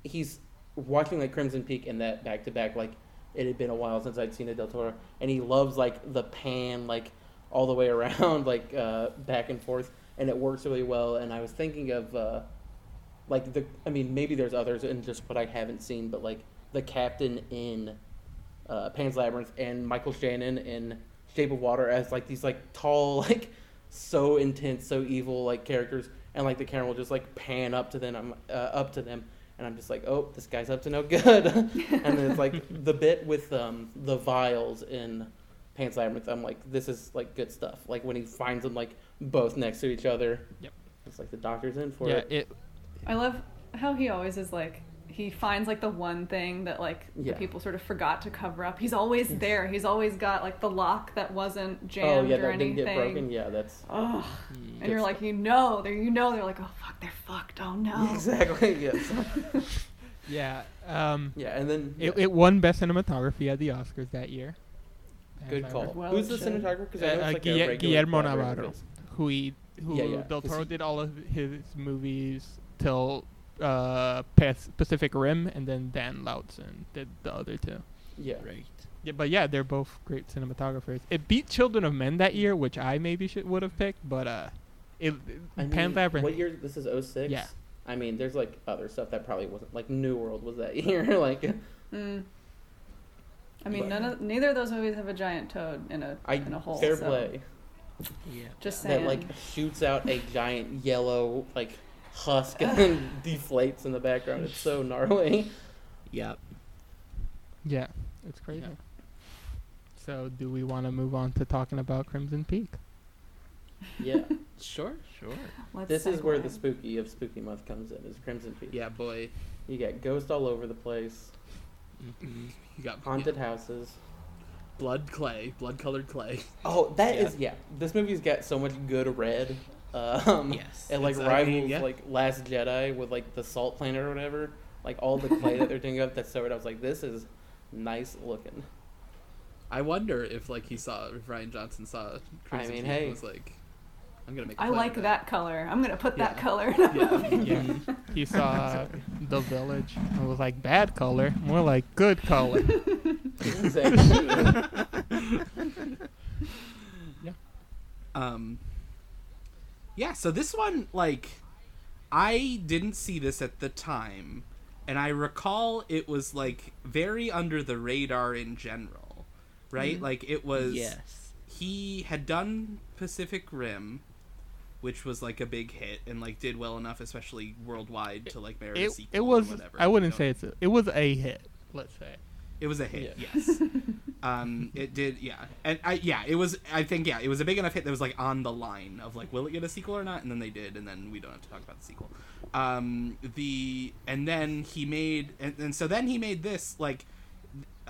He's watching like Crimson Peak and that back to back, like it had been a while since I'd seen a Del Toro, and he loves like the pan, like all the way around, like back and forth, and it works really well. And I was thinking of maybe there's others in just what I haven't seen, but like the captain in Pan's Labyrinth and Michael Shannon in Shape of Water as like these like tall, like so intense, so evil like characters. And like the camera will just like pan up to them, and I'm just like, oh, this guy's up to no good. And then it's like the bit with the vials in Pan's Labyrinth. I'm like, this is like good stuff. Like when he finds them like both next to each other. Yep. It's like the doctor's in for it. Yeah. I love how he always is like he finds like the one thing that like the people sort of forgot to cover up. He's always there. He's always got like the lock that wasn't jammed or anything. Didn't get broken. Yeah, that's. Oh, and you're like, they're like, oh fuck, they're fucked. Oh no. Exactly. Yes. Yeah. And then it won best cinematography at the Oscars that year. Good call. Well, who's the cinematographer? Because I know it's like Guillermo Navarro, who Del Toro did all of his movies till. Pacific Rim, and then Dan Lautzen did the other two. Yeah, right. Yeah, but yeah, they're both great cinematographers. It beat Children of Men that year, which I maybe would have picked, but Pan's Labyrinth. What year? This is 2006. Yeah. I mean, there's like other stuff that probably wasn't like New World was that year. Like. Mm. I mean, neither of those movies have a giant toad in a hole. Fair play. Yeah. Just saying. That like shoots out a giant yellow like. Husk and then deflates in the background. It's so gnarly. Yep. Yeah, it's crazy. Yeah. So, do we want to move on to talking about Crimson Peak? Yeah, sure. This is where the spooky of Spooky Month comes in. Is Crimson Peak? Yeah, boy. You got ghosts all over the place. Mm-hmm. You got haunted houses. Blood-colored clay. Oh, that is This movie's got so much good red. It like rivals like Last Jedi with like the salt planet or whatever, like all the clay that they're doing up. That's so weird. I was like, this is nice looking. I wonder if like if Rian Johnson saw Crimson Peak and was like, I'm gonna make. I like that color. I'm gonna put that color. He saw The Village and was like, bad color, more like good color. Exactly. Yeah. Yeah, so this one, like, I didn't see this at the time, and I recall it was, like, very under the radar in general, right? Mm-hmm. Like, it was... Yes. He had done Pacific Rim, which was, like, a big hit, and, like, did well enough, especially worldwide, to, like, merit a sequel or whatever. I wouldn't say it was a hit, let's say. It was a hit, yes. It did, and it was a big enough hit that was like on the line of like, will it get a sequel or not? And then they did, and then we don't have to talk about the sequel. And then he made this like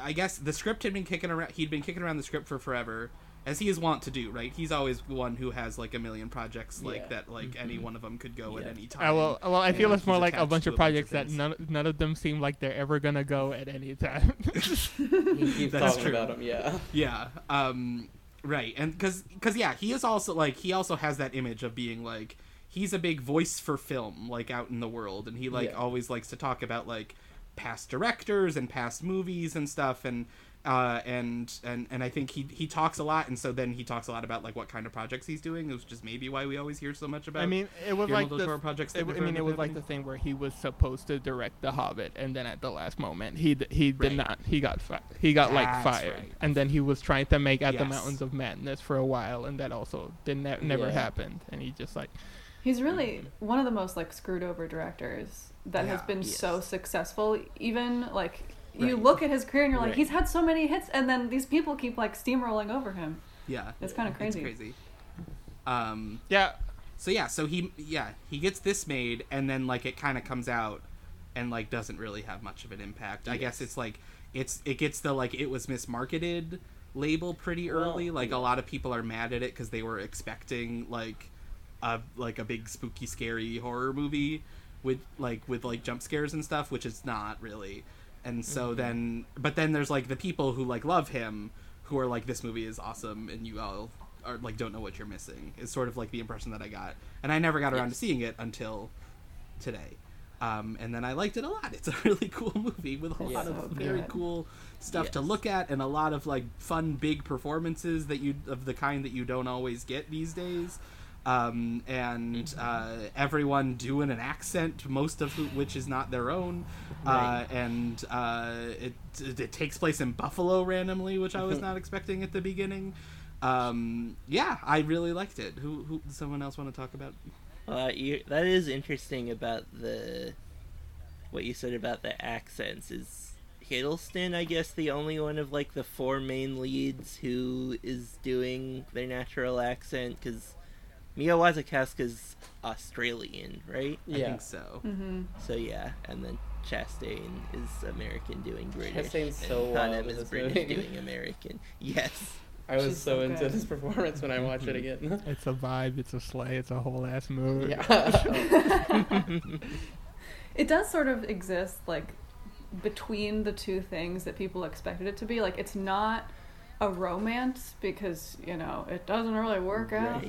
I guess the script had been kicking around. He'd been kicking around the script for forever, as he is wont to do, right? He's always one who has like a million projects, like that, like any one of them could go at any time. Well, I feel it's more like a bunch of projects that none of them seem like they're ever gonna go at any time. He keeps talking about them, yeah. Right, and because he is also like he also has that image of being like he's a big voice for film, like out in the world, and he like always likes to talk about like past directors and past movies and stuff and I think he talks a lot, and so then he talks a lot about like what kind of projects he's doing, which is maybe why we always hear so much about. I mean, it was Guillermo del Toro projects. It was like the thing where he was supposed to direct The Hobbit, and then at the last moment he did not. He got like fired, and then he was trying to make At the Mountains of Madness for a while, and that also never happened. And he just like he's really one of the most like screwed over directors that has been so successful, even like. You look at his career and you're like, he's had so many hits, and then these people keep like steamrolling over him. Yeah, it's kind of crazy. It's crazy. So he gets this made, and then like it kind of comes out, and like doesn't really have much of an impact. Yes. I guess it's like it gets the like it was mismarketed label pretty early. Like a lot of people are mad at it because they were expecting like a big spooky scary horror movie with jump scares and stuff, which it's not really. And so then there's like the people who like love him, who are like, this movie is awesome, and you all are like, don't know what you're missing. Is sort of like the impression that I got, and I never got around to seeing it until today. And then I liked it a lot. It's a really cool movie with a lot of very cool stuff to look at, and a lot of like fun big performances of the kind that you don't always get these days. Everyone doing an accent, most of which is not their own, it takes place in Buffalo randomly, which I was not expecting at the beginning. I really liked it. Who does someone else want to talk about? That is interesting about what you said about the accents. Is Hiddleston, I guess, the only one of like the four main leads who is doing their natural accent? Because Mia Wasikowska's Australian, right? Yeah. I think so. Mm-hmm. So, and then Chastain is American doing British. Chastain's so wild. Hunnam is British doing American. Yes. I was so into this performance when I watched it again. It's a vibe, it's a slay, it's a whole-ass mood. Yeah. It does sort of exist, like, between the two things that people expected it to be. Like, it's not a romance because it doesn't really work out,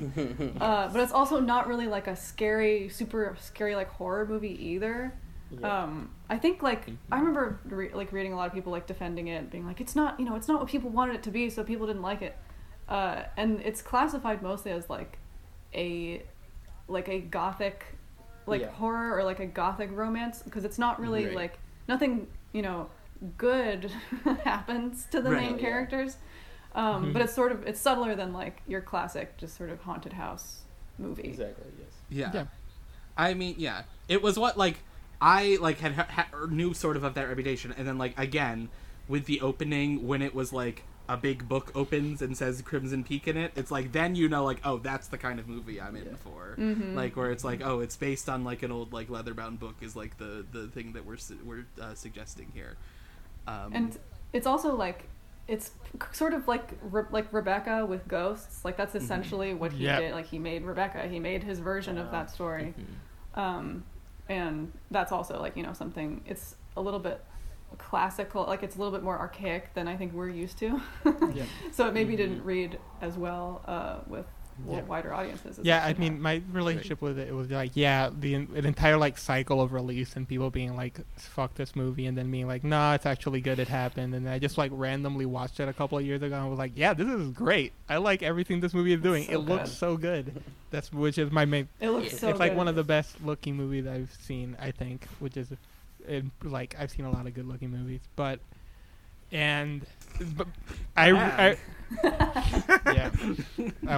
but it's also not really like a scary, super scary like horror movie either. I think like I remember reading a lot of people like defending it, being like it's not what people wanted it to be, so people didn't like it, and it's classified mostly as like a gothic horror or like a gothic romance because it's not really like nothing good happens to the main characters. But it's subtler than like your classic just sort of haunted house movie. Exactly. Yes. Yeah. I mean, it was what like I like had knew sort of that reputation, and then like again with the opening when it was like a big book opens and says Crimson Peak in it, it's like then like oh that's the kind of movie I'm in for. Mm-hmm. Like where it's like oh it's based on like an old like leather-bound book is like the thing that we're suggesting here. And it's also like it's sort of like Rebecca with ghosts. Like that's essentially what he did. Like he made Rebecca. He made his version of that story. Mm-hmm. And that's also like something. It's a little bit classical. Like it's a little bit more archaic than I think we're used to. So it maybe didn't read as well with wider audiences. Yeah, I mean, my relationship with it was like, the entire like cycle of release and people being like, "Fuck this movie," and then being like, "Nah, it's actually good. It happened." And I just like randomly watched it a couple of years ago and was like, "Yeah, this is great. I like everything this movie is doing. It looks so good." That's which is my main. It looks so. It's like one of the best looking movies I've seen, I think. Which is, like, I've seen a lot of good looking movies, but. And but I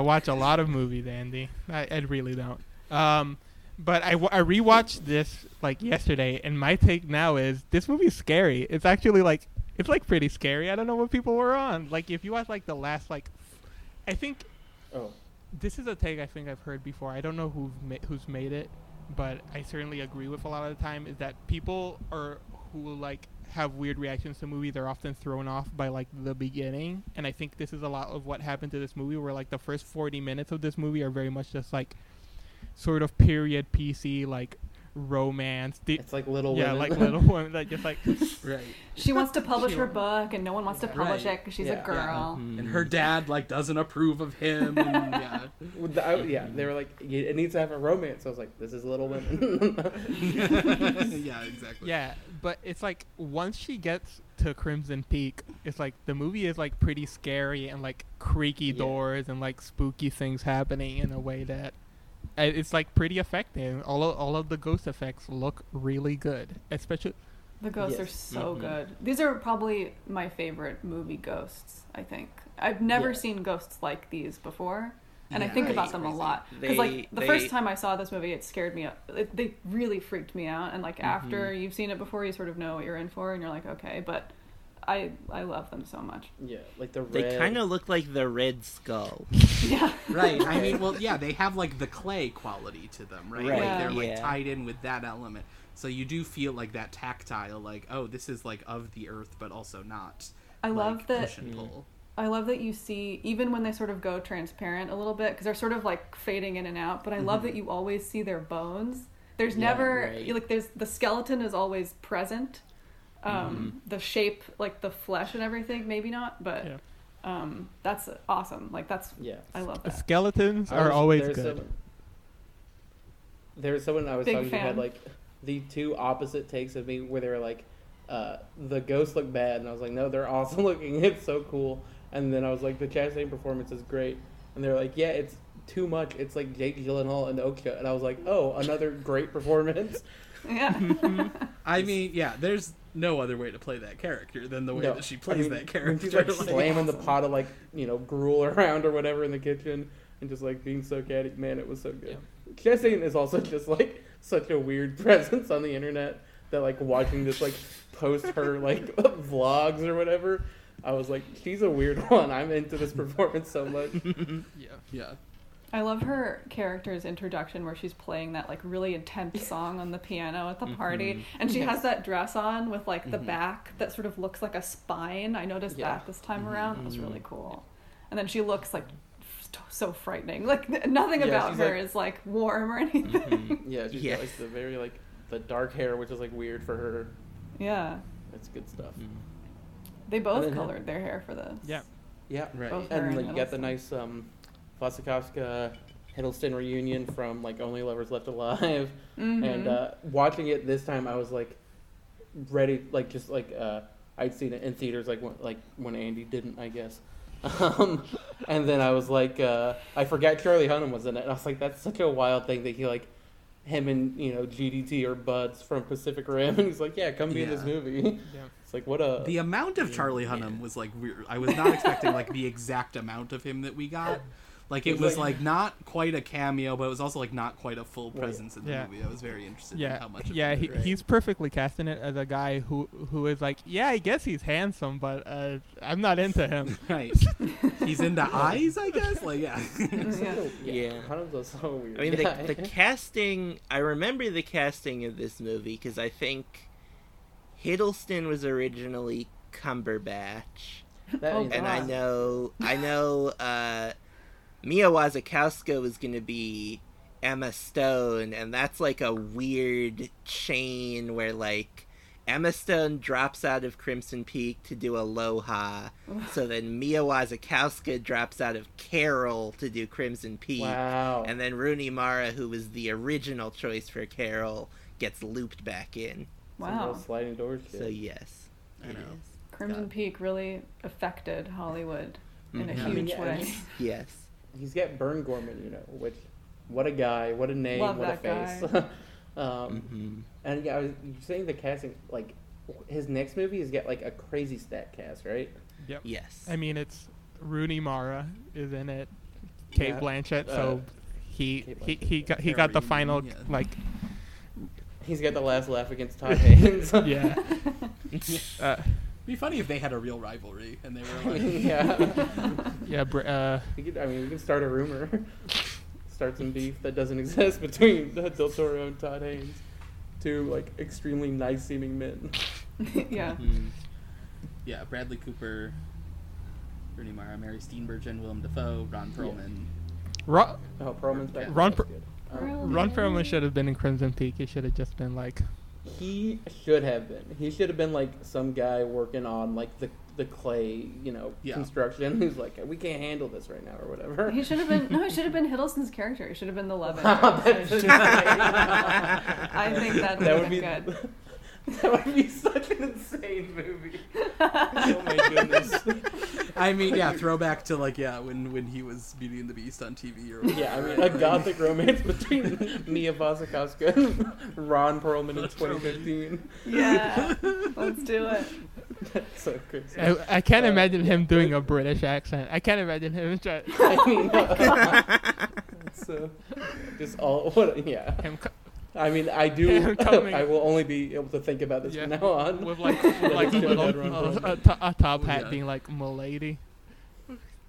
watch a lot of movies, Andy. I really don't. But I rewatched this like yesterday, and my take now is this movie is scary. It's actually like it's like pretty scary. I don't know what people were on. Like if you watch like the last like, I think. Oh. This is a take I think I've heard before. I don't know who's made it, but I certainly agree with a lot of the time is that people who like have weird reactions to movies, they're often thrown off by like the beginning. And I think this is a lot of what happened to this movie, where like the first 40 minutes of this movie are very much just like sort of period PC like romance. It's like Little Women. Yeah, like Little Women that just like right. She wants to publish her book and no one wants to publish it because she's a girl. Mm-hmm. And her dad like doesn't approve of him. And, they were like, it needs to have a romance. So I was like, this is Little Women. Yeah, exactly. Yeah, but it's like once she gets to Crimson Peak, it's like the movie is like pretty scary and like creaky doors and like spooky things happening in a way that it's like pretty effective. All of the ghost effects look really good, especially the ghosts are so good. These are probably my favorite movie ghosts. I think I've never seen ghosts like these before, and I think about them a lot because like the first time I saw this movie, it scared me up. They really freaked me out, and like after you've seen it before, you sort of know what you're in for, and you're like, okay, but I love them so much. Yeah, like the red... They kind of look like the red skull. Yeah. Right. I mean, well, yeah, they have like the clay quality to them, right? Like they're like tied in with that element. So you do feel like that tactile, like, oh, this is like of the earth, but also not. I love that. Push and pull. I love that you see, even when they sort of go transparent a little bit, because they're sort of like fading in and out, but I love that you always see their bones. There's never, like, there's the skeleton is always present. The shape, like the flesh and everything, maybe not, but that's awesome. Like that's I love that. Skeletons are always good. There was someone I was talking to who had like the two opposite takes of me, where they were like, the ghosts look bad, and I was like, no, they're awesome looking. It's so cool. And then I was like, the Chastain performance is great, and they're like, yeah, it's too much. It's like Jake Gyllenhaal and Okja, and I was like, oh, another great performance. Yeah. I mean, yeah, there's no other way to play that character than the way that she plays that character. She's like slamming the pot of like, you know, gruel around or whatever in the kitchen and just like being so catty. Man, it was so good. Yeah. Chastain is also just like such a weird presence on the internet that like watching this like post her like vlogs or whatever, I was like, she's a weird one. I'm into this performance so much. Yeah. I love her character's introduction where she's playing that like really intense song on the piano at the party, and she has that dress on with like the back that sort of looks like a spine. I noticed that this time around. It was really cool. And then she looks like so frightening. Like nothing about her like, is like warm or anything. Yeah, she's got like the very like the dark hair, which is like weird for her. Yeah. That's good stuff. They both colored their hair for this. Yeah, right. Both and like got the nice Wasikowska Hiddleston reunion from like Only Lovers Left Alive, and watching it this time I was like ready, like just like I'd seen it in theaters like when Andy didn't, I guess, and then I was like I forgot Charlie Hunnam was in it, and I was like, that's such a wild thing that he like him and, you know, GDT or buds from Pacific Rim, and he's like, yeah, come be in this movie. It's like, what a... The amount of Charlie Hunnam was like weird. I was not expecting like the exact amount of him that we got. Like, it was, like, not quite a cameo, but it was also, like, not quite a full presence in the movie. I was very interested in how much of it. He's perfectly casting it as a guy who is like, yeah, I guess he's handsome, but I'm not into him. Right. He's into eyes, I guess? Like, so weird. I mean, the casting, I remember the casting of this movie, because I think Hiddleston was originally Cumberbatch. And I know, Mia Wasikowska was going to be Emma Stone, and that's like a weird chain where like Emma Stone drops out of Crimson Peak to do Aloha, so then Mia Wasikowska drops out of Carol to do Crimson Peak, and then Rooney Mara, who was the original choice for Carol, gets looped back in. Some real sliding doors. So yes, I know. Crimson Peak really affected Hollywood in a huge way. Yes. He's got Byrne Gorman, you know, which, what a guy, what a name, love what a face. And I was saying the casting, like, his next movie has got, like, a crazy stat cast, right? Yep. Yes. I mean, it's Rooney Mara is in it, Kate Blanchett, so he got the final, like... He's got the last laugh against Todd Haynes. It'd be funny if they had a real rivalry and they were like... we can start a rumor. Start some beef that doesn't exist between Del Toro and Todd Haynes. Two, like, extremely nice-seeming men. Yeah. Mm-hmm. Yeah, Bradley Cooper, Rooney Mara, Mary Steenburgen, Willem Dafoe, Ron Perlman. Yeah. Perlman's back. Ron Perlman should have been in Crimson Peak. He should have just been like... He should have been. He should have been like some guy working on like the clay, construction. Who's like, we can't handle this right now or whatever. He should have been. No, it should have been Hiddleston's character. He should have been the love interest. I think that would be good. That would be such an insane movie. Oh my goodness. I mean, yeah, throwback to when he was Beauty and the Beast on TV or whatever. Yeah, I mean, a gothic romance between Mia Wasikowska and Ron Perlman in 2015. Yeah, let's do it. That's so crazy. I can't imagine him doing a British accent. I can't imagine him trying. I mean, so just all what? Yeah. I mean, I do. I will only be able to think about this from now on. With like a top hat being like "m'lady."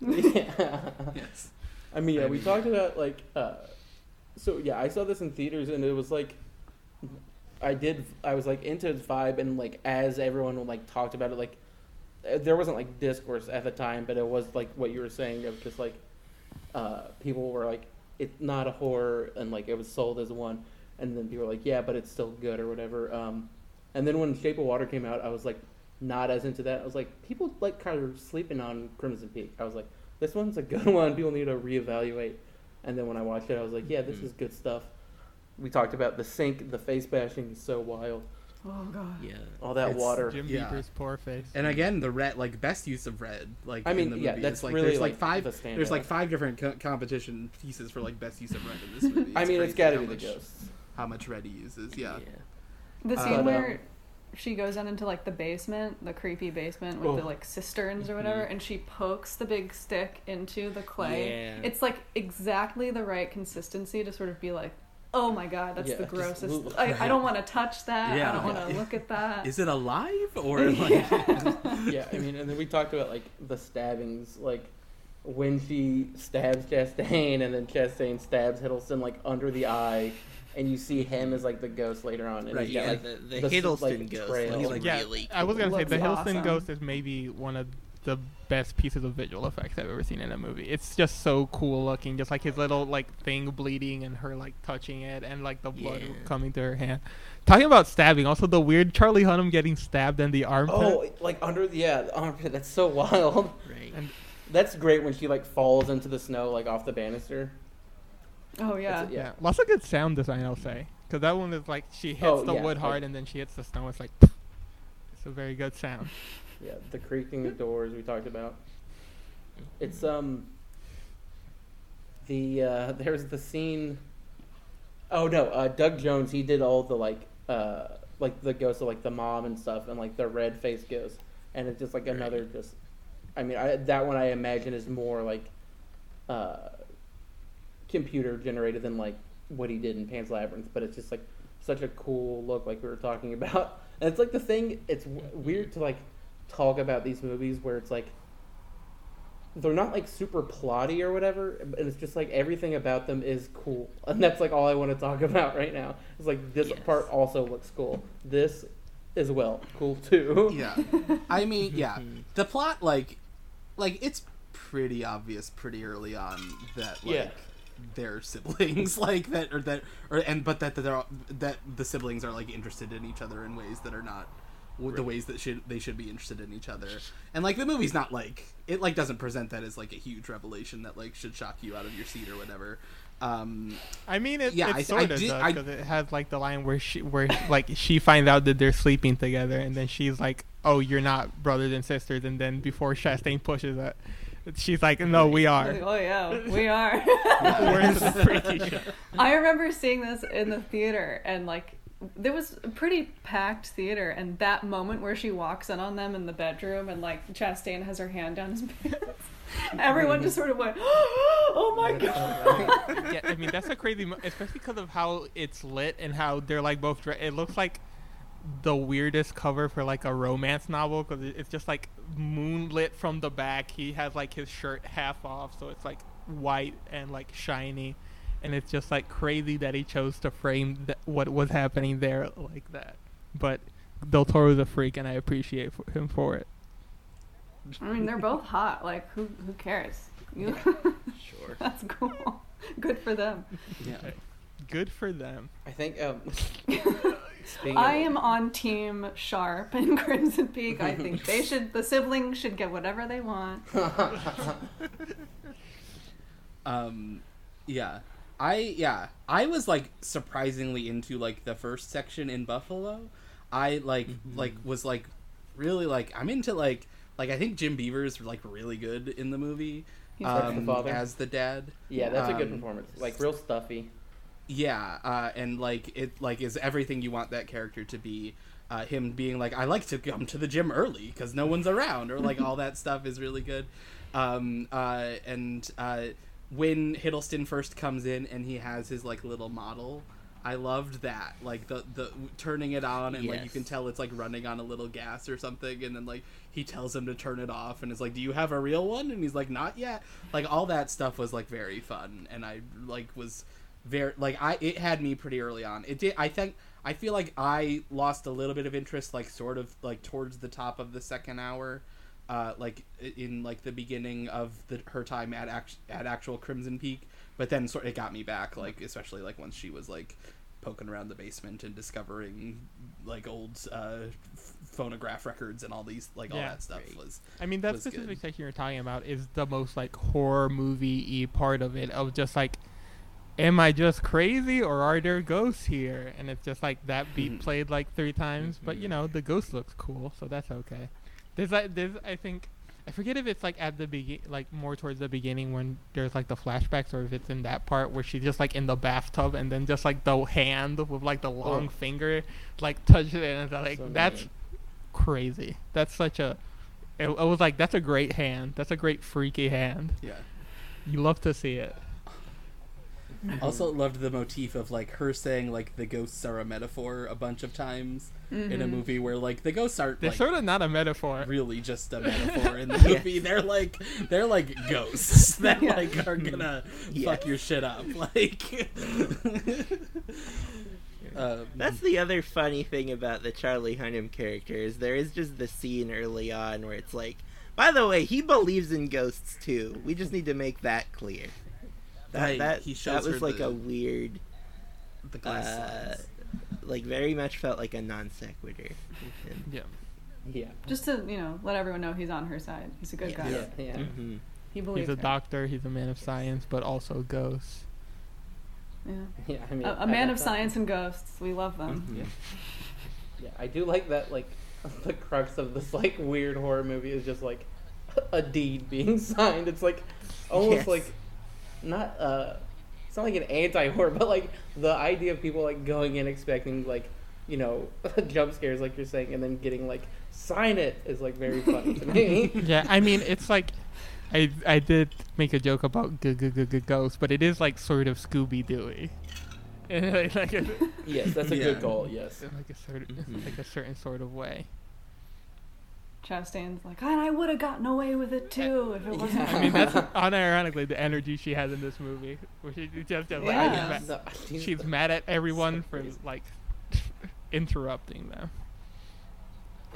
Yeah. Yes. I mean, yeah. We talked about I saw this in theaters, and it was like, I was like into its vibe, and like as everyone like talked about it, like there wasn't like discourse at the time, but it was like what you were saying of just like people were like, it's not a horror, and like it was sold as one. And then people were like, yeah, but it's still good or whatever. And then when Shape of Water came out, I was like, not as into that. I was like, people like kind of sleeping on Crimson Peak. I was like, this one's a good one. People need to reevaluate. And then when I watched it, I was like, yeah, this is good stuff. We talked about the sink, the face bashing is so wild. Oh, God. Yeah. All that water. Jim Beaver's poor face. And again, the red, like, best use of red, like, I mean, in the movie. That's like, really, there's like five, the standout. There's like five different competition pieces for like best use of red in this movie. It's I mean, it's gotta be the ghosts. How much red he uses, yeah. The scene where she goes down into like the basement, the creepy basement with the like cisterns or whatever, and she pokes the big stick into the clay. Yeah. It's like exactly the right consistency to sort of be like, oh my God, that's the grossest. Just, I don't want to touch that. Yeah. I don't want to look at that. Is it alive or like? Yeah, I mean, and then we talked about like the stabbings, like. When she stabs Chastain, and then Chastain stabs Hiddleston like under the eye, and you see him as like the ghost later on. And he's got, like, the Hiddleston ghost. Really I was gonna say the Hiddleston ghost is maybe one of the best pieces of visual effects I've ever seen in a movie. It's just so cool looking, just like his little like thing bleeding and her like touching it and like the blood coming to her hand. Talking about stabbing, also the weird Charlie Hunnam getting stabbed in the armpit. Oh, like under the armpit. That's so wild. Right. And, that's great when she like falls into the snow like off the banister. Oh yeah, yeah. Lots of good sound design, I'll say, because that one is like she hits wood hard and then she hits the snow. It's like it's a very good sound. Yeah, the creaking of doors we talked about. It's there's the scene. Oh no, Doug Jones, he did all the like the ghosts of like the mom and stuff and like the red face ghost, and it's just like another just. I mean, that one I imagine is more like computer generated than like what he did in Pan's Labyrinth, but it's just like such a cool look, like we were talking about. And it's like the thing. It's weird to like talk about these movies where it's like they're not like super plotty or whatever, and it's just like everything about them is cool, and that's like all I want to talk about right now. It's like this part also looks cool. This as well, cool too. Yeah, I mean, yeah, the plot like it's pretty obvious pretty early on that like they're siblings, like that the siblings are like interested in each other in ways that are not the ways that they should be interested in each other. And like the movie's not like it like doesn't present that as like a huge revelation that like should shock you out of your seat or whatever. I mean, it sort of does because it has like the line where she finds out that they're sleeping together, and then she's like, "Oh, you're not brothers and sisters." And then before Chastain pushes it, she's like, "No, we are." Oh yeah, we are. We're into the freaky show. I remember seeing this in the theater, and like there was a pretty packed theater, and that moment where she walks in on them in the bedroom, and like Chastain has her hand down his pants. Everyone just sort of went, oh my God. Yeah, I mean, that's a crazy, especially because of how it's lit and how they're like both, it looks like the weirdest cover for like a romance novel because it's just like moonlit from the back. He has like his shirt half off, so it's like white and like shiny. And it's just like crazy that he chose to frame what was happening there like that. But Del Toro's a freak, and I appreciate him for it. I mean, they're both hot. Like, who cares? You sure. That's cool. Good for them. Yeah. Good for them. I think. I am on Team Sharp and Crimson Peak. I think they should. The siblings should get whatever they want. Yeah. I was like surprisingly into like the first section in Buffalo. I was like really like I'm into like I think Jim Beavers like really good in the movie. He's like the father as the dad. Yeah, that's a good performance. Like real stuffy. Yeah, and like it like is everything you want that character to be. Him being like, I like to come to the gym early because no one's around, or like all that stuff is really good. When Hiddleston first comes in and he has his like little model, I loved that. Like the turning it on and like you can tell it's like running on a little gas or something, and then like he tells him to turn it off and it's like, do you have a real one? And he's like, not yet. Like all that stuff was like very fun, and I like was very like it had me pretty early on. It did. I feel like I lost a little bit of interest like sort of like towards the top of the second hour. Like in like the beginning of her time at actual Crimson Peak, but then sort of it got me back, like especially like once she was like poking around the basement and discovering like old phonograph records and all these like all that stuff was. I mean, that specific section you're talking about is the most like horror movie-y part of it, of just like, am I just crazy or are there ghosts here? And it's just like that beat played like three times, but you know the ghost looks cool, so that's okay. There's I think I forget if it's like at the like more towards the beginning when there's like the flashbacks, or if it's in that part where she's just like in the bathtub and then just like the hand with like the long finger like touches it, and it's like so that's crazy. That's such a I was like, that's a great hand. That's a great freaky hand. Yeah, you love to see it. Also loved the motif of like her saying like the ghosts are a metaphor a bunch of times in a movie where like the ghosts are they're like, sort of not a metaphor, really just a metaphor in the movie. They're like ghosts that like are gonna fuck your shit up. Like that's the other funny thing about the Charlie Hunnam character is there is just the scene early on where it's like, by the way, he believes in ghosts too. We just need to make that clear. That was like a weird, the glass slides. Like very much felt like a non sequitur. Yeah. Just to let everyone know he's on her side. He's a good guy. Yeah. Mm-hmm. He believes. He's a doctor. He's a man of science, but also ghosts. Yeah. I mean, a man of science and ghosts. We love them. Mm-hmm. Yeah. I do like that. Like the crux of this like weird horror movie is just like a deed being signed. It's like almost like. Not it's not like an anti-horror, but like the idea of people like going in expecting like jump scares, like you're saying, and then getting like sign it is like very funny to me. Yeah, I mean it's like I did make a joke about ghosts, but it is like sort of Scooby-Dooy. Yes, that's a good goal. Yes, in like a certain sort of way. Chastain's like, and I would have gotten away with it too if it wasn't. I mean, that's unironically the energy she has in this movie, where she just like, she's mad at everyone for like interrupting them.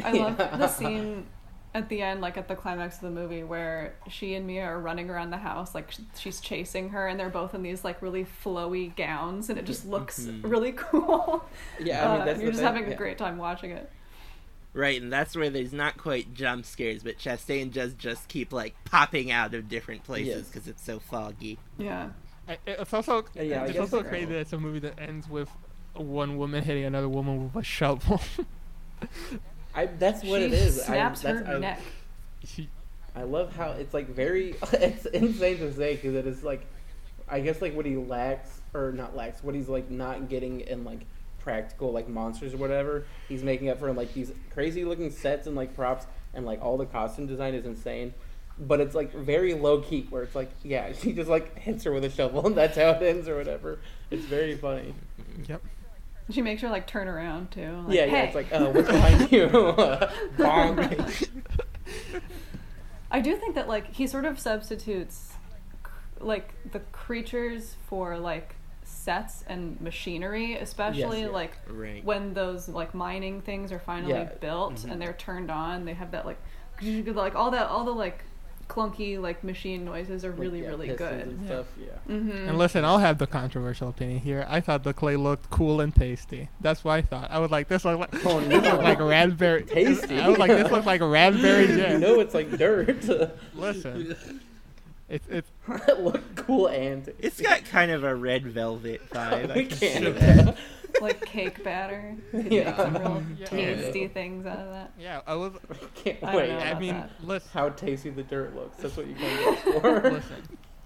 I love the scene at the end, like at the climax of the movie, where she and Mia are running around the house, like she's chasing her, and they're both in these like really flowy gowns, and it just looks really cool. Yeah, I mean, that's you're just having a great time watching it. Right, and that's where there's not quite jump scares, but Chastain does just keep, like, popping out of different places because it's so foggy. Yeah. It's also crazy that it's a movie that ends with one woman hitting another woman with a shovel. That's what it is. She snaps her neck. I love how it's, like, very... It's insane to say because it is, like... I guess, like, what he lacks... Or not lacks. What he's, like, not getting in, like... practical like monsters or whatever, he's making up for like these crazy looking sets and like props, and like all the costume design is insane, but it's like very low key where it's like she just like hits her with a shovel and that's how it ends or whatever. It's very funny. Yep. She makes her like turn around too, like, hey. It's like what's behind you? Bonk. I do think that like he sort of substitutes like the creatures for like sets and machinery, especially when those like mining things are finally built and they're turned on, they have that all the clunky like machine noises are really good and stuff. And listen, I'll have the controversial opinion here. I thought the clay looked cool and tasty. That's what I thought. I was like, this looks like, like raspberry tasty. I was like, this looks like raspberry jam. You know, it's like dirt. Listen, it's it looked cool and tasty. It's got kind of a red velvet vibe. We can't see that. Like cake batter. Make some real tasty things out of that. Yeah, I was. I mean, listen. How tasty the dirt looks. That's what you can look for. Listen,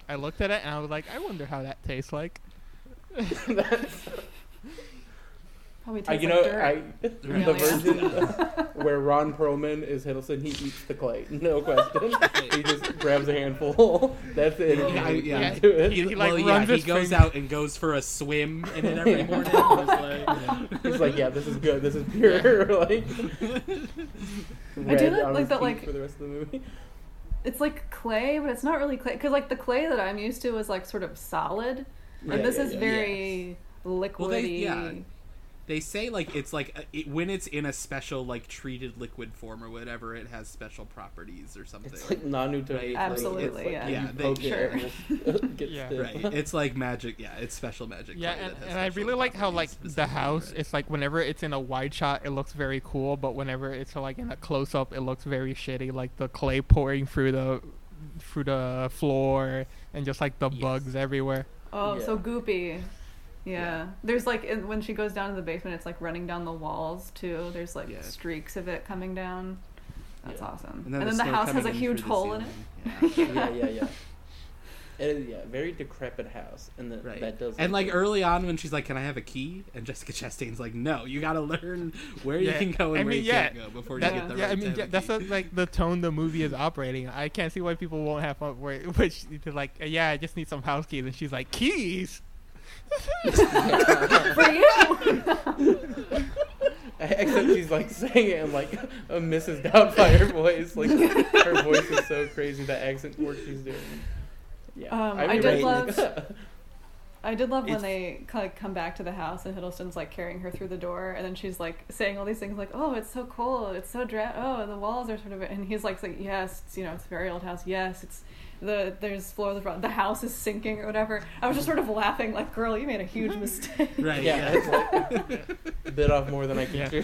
I looked at it and I was like, I wonder how that tastes like. That's. Probably tastes like dirt. The version where Ron Perlman is Hiddleston, he eats the clay. No question. He just grabs a handful. That's it. He goes out and goes for a swim in it every morning. He's like, yeah, this is good. This is pure. Like, I do like that. Like for the rest of the movie. It's like clay, but it's not really clay because like the clay that I'm used to is like sort of solid, and this is very liquidy. Well, they say, like, it's, like, when it's in a special, like, treated liquid form or whatever, it has special properties or something. It's, like, non-Newtonian. Right? Absolutely, like, it's, like, magic. Yeah, it's special magic. Yeah, and I really like how, like, the house, it's, like, whenever it's in a wide shot, it looks very cool, but whenever it's, like, in a close-up, it looks very shitty. Like, the clay pouring through the floor and just, like, the bugs everywhere. Oh, so goopy. Yeah. There's like when she goes down to the basement, it's like running down the walls too. There's like streaks of it coming down. That's awesome. And then the house has a huge hole in it. Yeah. It is, very decrepit house, and that does. And like early on, when she's like, "Can I have a key?" and Jessica Chastain's like, "No, you got to learn where you can go and where you can't go before you get the right." That's like the tone the movie is operating. I can't see why people won't have fun. Which like, I just need some house keys, and she's like, "Keys." For you. Except she's like saying it in like a Mrs. Doubtfire voice. Like her voice is so crazy, that accent work she's doing. Yeah, I did love when they like come back to the house and Hiddleston's like carrying her through the door, and then she's like saying all these things like, "Oh, it's so cold, it's so dry. Oh, the walls are sort of," and he's like, "Yes, it's, you know, it's a very old house. Yes, it's." There's floor of the house is sinking or whatever. I was just sort of laughing, like, girl, you made a huge mistake. Right. Yeah. It's like, bit off more than I can do.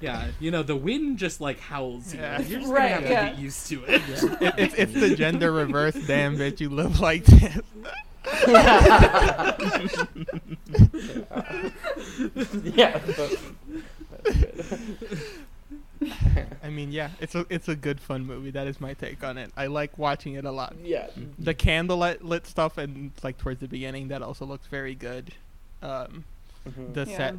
Yeah. You know, the wind just like howls. Yeah. You're just gonna have to get used to it. Yeah. It's the gender reverse. Damn bitch, you live like this. But that's good. I mean, it's a good fun movie. That is my take on it. I like watching it a lot. Yeah. The candlelit stuff and like towards the beginning, that also looks very good. The set,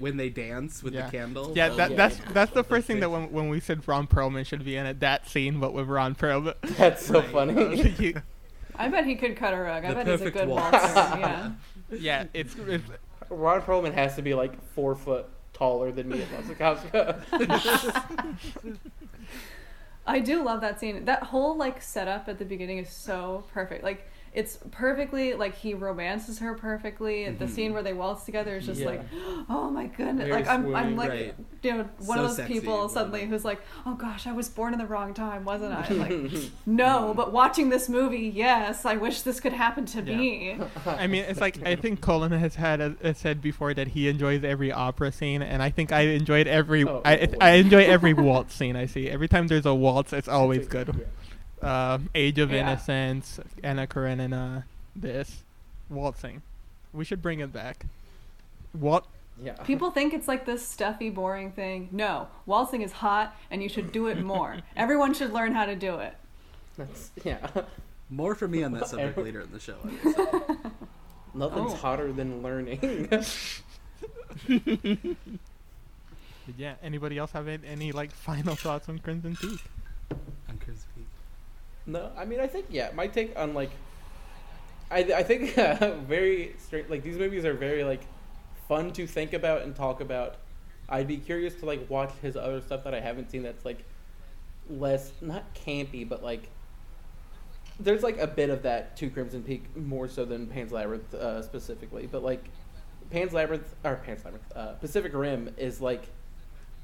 when they dance with the candle. Yeah, that's the first thing that when we said Ron Perlman should be in it, that scene, but with Ron Perlman. That's so funny. I bet he could cut a rug. I bet he's a good waltzer. Yeah, it's Ron Perlman has to be like 4 foot taller than me at Moskowska. I do love that scene. That whole like setup at the beginning is so perfect. Like it's perfectly like he romances her perfectly. Mm-hmm. The scene where they waltz together is just like, oh my goodness. Very like I'm like you know one of those sexy, people suddenly who's like, oh gosh, I was born in the wrong time, wasn't I? Like no, but watching this movie, yes, I wish this could happen to me. I mean, it's like I think Colin has said before that he enjoys every opera scene, and I think I enjoyed every I enjoy every waltz scene I see. Every time there's a waltz, it's always good. Yeah. Age of Innocence, Anna Karenina, this waltzing, we should bring it back. People think it's like this stuffy, boring thing. No, waltzing is hot, and you should do it more. Everyone should learn how to do it. That's more for me on that subject later in the show. I guess. Nothing's hotter than learning. Anybody else have any like final thoughts on Crimson Peak? No, I mean, I think, my take on, like, I think very straight, like, these movies are very, like, fun to think about and talk about. I'd be curious to, like, watch his other stuff that I haven't seen that's, like, less, not campy, but, like, there's like a bit of that to Crimson Peak more so than Pan's Labyrinth specifically, but like Pacific Rim is like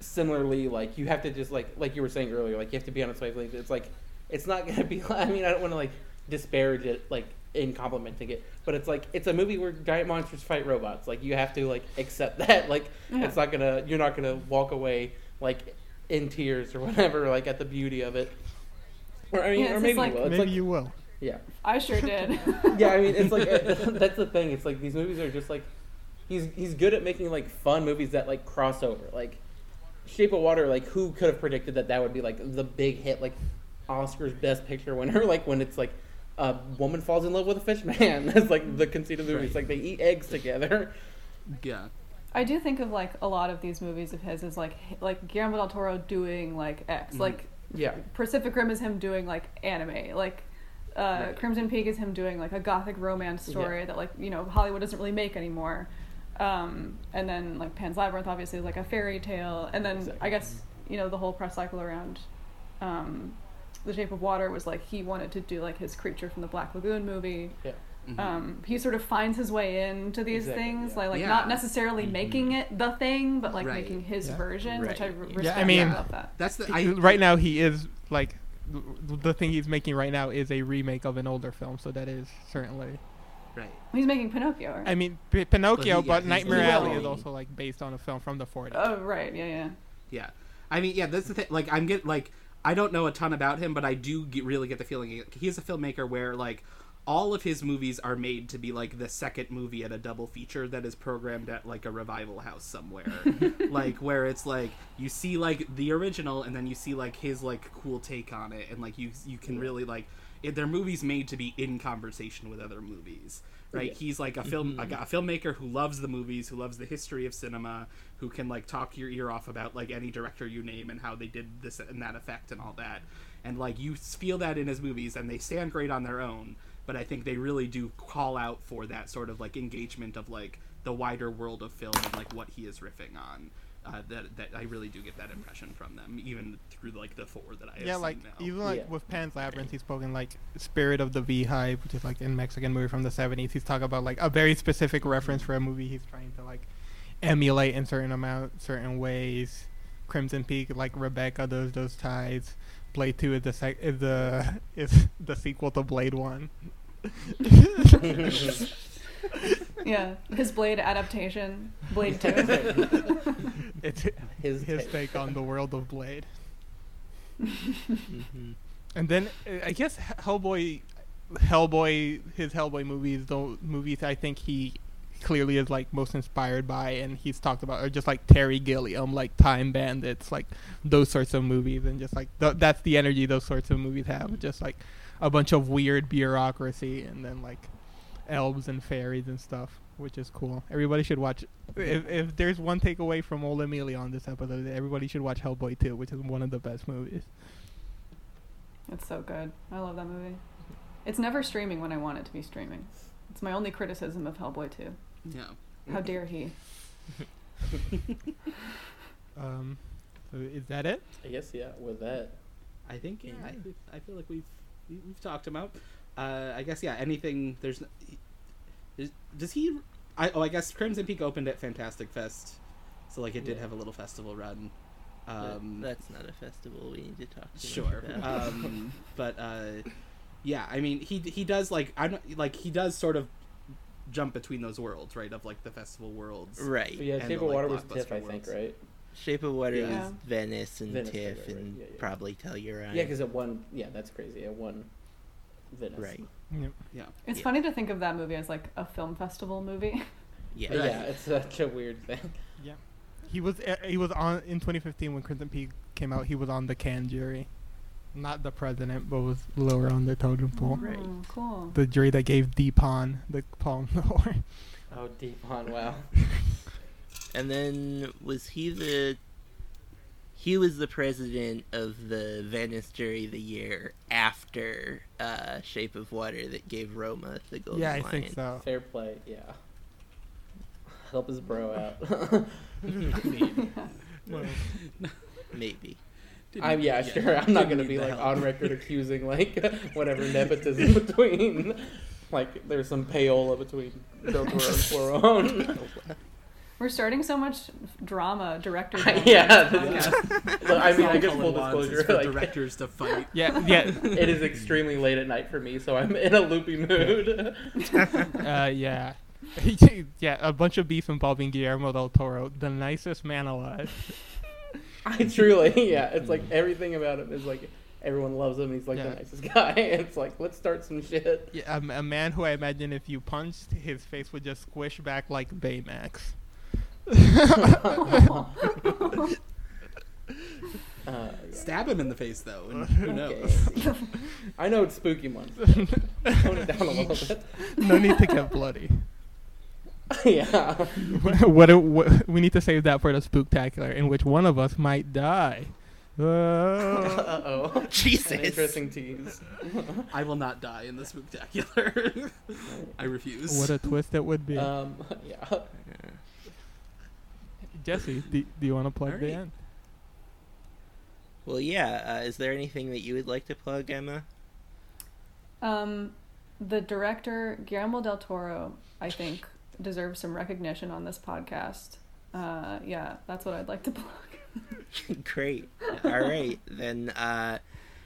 similarly like you have to just like you were saying earlier, like you have to be on a wavelength. It's like it's not gonna be. I mean, I don't want to like disparage it like in complimenting it, but it's like it's a movie where giant monsters fight robots. Like you have to like accept that. Like it's not gonna. You're not gonna walk away like in tears or whatever. Like at the beauty of it. Or I mean, or maybe you will. Maybe you will. Yeah. I sure did. Yeah, I mean, it's like that's the thing. It's like these movies are just like he's good at making like fun movies that like cross over. Like Shape of Water. Like who could have predicted that would be like the big hit? Like Oscar's Best Picture winner. Like when it's like a woman falls in love with a fish man. That's like the conceit of the movie. It's like they eat eggs together. Yeah. I do think of like a lot of these movies of his is like Guillermo del Toro doing like X. Mm-hmm. Like yeah. Pacific Rim is him doing like anime. Like Crimson Peak is him doing like a gothic romance story that like, you know, Hollywood doesn't really make anymore. And then like Pan's Labyrinth obviously is like a fairy tale. And then I guess, you know, the whole press cycle around The Shape of Water was like he wanted to do like his creature from the Black Lagoon movie. Yeah. Mm-hmm. He sort of finds his way into these things, like not necessarily making it the thing, but like making his version, which I respect. Yeah, I mean, about that. That's right now he is like the thing he's making right now is a remake of an older film, so that is certainly right. He's making Pinocchio. Right? I mean, Pinocchio, but Nightmare Alley is also like based on a film from the 40s. Oh right, yeah. I mean, yeah, that's the thing. Like I'm getting like. I don't know a ton about him, but I do really get the feeling he's a filmmaker where, like, all of his movies are made to be, like, the second movie at a double feature that is programmed at, like, a revival house somewhere. Like, where it's, like, you see, like, the original, and then you see, like, his, like, cool take on it, and, like, you can really, like... They're movies made to be in conversation with other movies, right? Yeah. He's like a filmmaker who loves the movies, who loves the history of cinema, who can like talk your ear off about like any director you name and how they did this and that effect and all that. And like you feel that in his movies, and they stand great on their own, but I think they really do call out for that sort of like engagement of like the wider world of film and like what he is riffing on. That I really do get that impression from them, even through like the four that I have seen now. Even like with Pan's Labyrinth, he's spoken like Spirit of the Beehive, which is like a Mexican movie from the 70s. He's talking about like a very specific reference for a movie he's trying to like emulate in certain ways. Crimson Peak, like Rebecca, those ties. Blade II is the sequel to Blade I. Yeah, his Blade adaptation, Blade 2. It's his take on the world of Blade. Mm-hmm. And then I guess Hellboy, his Hellboy movies, the movies I think he clearly is like most inspired by, and he's talked about, or just like Terry Gilliam, like Time Bandits, like those sorts of movies, and just like that's the energy those sorts of movies have, just like a bunch of weird bureaucracy, and then like elves and fairies and stuff, which is cool. Everybody should watch. If there's one takeaway from old Emilio on this episode, everybody should watch Hellboy 2, which is one of the best movies. It's so good. I love that movie. It's never streaming when I want it to be streaming. It's my only criticism of Hellboy 2. Yeah. How dare he? So is that it? I guess, yeah, with that. I think, I feel like we've talked about... I guess, yeah, anything, I guess Crimson Peak opened at Fantastic Fest, so, like, it did have a little festival run. That's not a festival we need to talk to. Sure. Yeah, I mean, he does, like, he does sort of jump between those worlds, right, of, like, the festival worlds. Right. So, yeah, Shape of Water was TIFF, I think, right? Shape of Water is Venice and TIFF and probably Telluride. Yeah, because it won, that's crazy, it won... Venice. Right. Yep. Yeah. It's funny to think of that movie as like a film festival movie. Yeah. Right. Yeah. It's such a weird thing. Yeah. He was on in 2015 when Crimson Peak came out. He was on the Cannes jury, not the president, but was lower on the totem pole. Right. Cool. The jury that gave Deepon the Palme d'Or. Oh, Deepon! Wow. And then was he the? He was the president of the Venice jury the year after Shape of Water that gave Roma the Golden Lion. Yeah, I think so. Fair play, yeah. Help his bro out. Maybe. Maybe. Yeah, sure. I'm not going to be like on record accusing like whatever nepotism between. Like there's some payola between Del Toro and Cuarón. We're starting so much drama, director drama. Yeah. Look, I mean, I guess full disclosure, like, directors to fight. Yeah. It is extremely late at night for me, so I'm in a loopy mood. Yeah, a bunch of beef involving Guillermo del Toro, the nicest man alive. Truly, it's like everything about him is like everyone loves him. He's like the nicest guy. It's like, let's start some shit. Yeah, a man who I imagine if you punched, his face would just squish back like Baymax. Stab him in the face though, and who knows? Okay. I know it's spooky month. Tone it down a little bit. No need to get bloody. Yeah. What we need to save that for the spooktacular, in which one of us might die. Uh-oh. Jesus. An interesting tease. I will not die in the spooktacular. I refuse. What a twist it would be. Yeah. Jesse, do you want to plug the end? Well, yeah. Is there anything that you would like to plug, Emma? The director, Guillermo del Toro, I think, deserves some recognition on this podcast. Yeah, that's what I'd like to plug. Great. All right. Then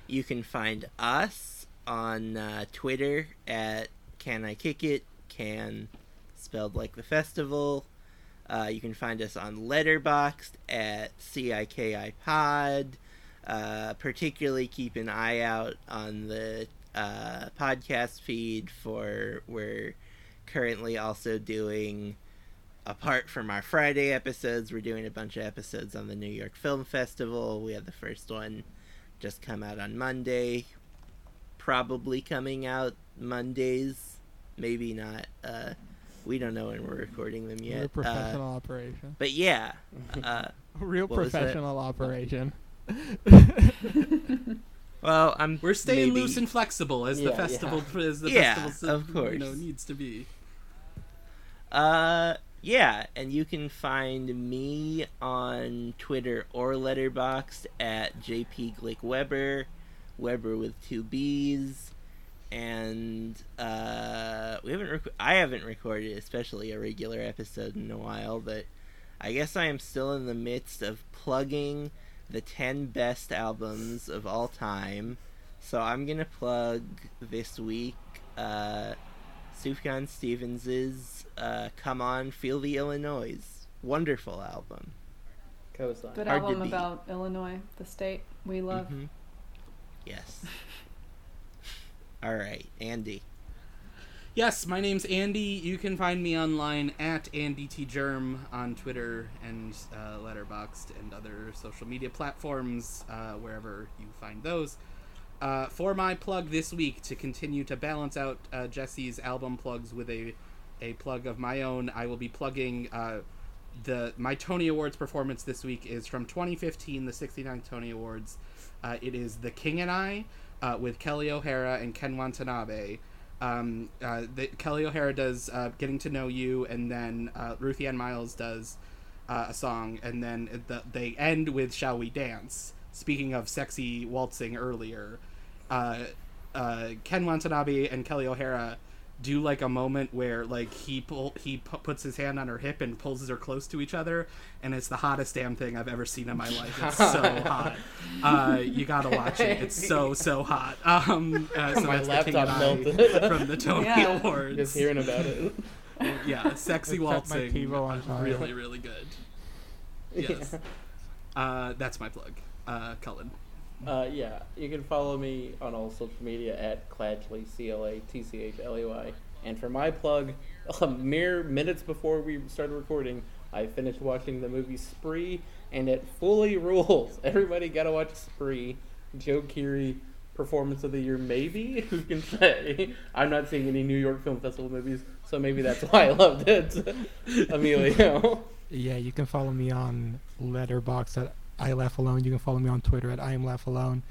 you can find us on Twitter at Can I Kick It? Can, spelled like the festival. You can find us on Letterboxd at CIKIPod. Particularly keep an eye out on the podcast feed for we're currently also doing, apart from our Friday episodes, we're doing a bunch of episodes on the New York Film Festival. We had the first one just come out on Monday. Probably coming out Mondays. Maybe not. We don't know when we're recording them yet. Real professional operation. But yeah. Real professional operation. Well, we're staying loose and flexible as the festival festival, you know, needs to be. Yeah, and you can find me on Twitter or Letterboxd at jpglickweber, Weber with two B's. And we haven't I haven't recorded especially a regular episode in a while, but I guess I am still in the midst of plugging the 10 best albums of all time. So I'm gonna plug this week Sufjan Stevens's Come On Feel the Illinois. Wonderful album. Good album about Illinois, the state we love. Mm-hmm. Yes. All right, Andy. Yes, my name's Andy. You can find me online at AndyTGerm on Twitter and Letterboxd and other social media platforms, wherever you find those. For my plug this week, to continue to balance out Jesse's album plugs with a plug of my own, I will be plugging my Tony Awards performance this week is from 2015, the 69th Tony Awards. It is The King and I. With Kelly O'Hara and Ken Watanabe. Kelly O'Hara does Getting to Know You, and then Ruthie Ann Miles does a song, and then they end with Shall We Dance? Speaking of sexy waltzing earlier, Ken Watanabe and Kelly O'Hara do like a moment where like he puts his hand on her hip and pulls her close to each other, and it's the hottest damn thing I've ever seen in my life. It's so hot. You gotta watch it. It's so hot. So my laptop melted from the Tony Awards. Just hearing about it. Yeah, sexy waltzing. Really, really good. Yes. Yeah. That's my plug. Cullen. Yeah, you can follow me on all social media at Clatchley, CLATCHLEY. And for my plug, mere minutes before we started recording, I finished watching the movie Spree, and it fully rules. Everybody gotta watch Spree. Joe Keery, performance of the year, maybe? Who can say? I'm not seeing any New York Film Festival movies, so maybe that's why I loved it. Emilio. Yeah, you can follow me on Letterboxd at I Laugh Alone. You can follow me on Twitter at I Am Laugh Alone.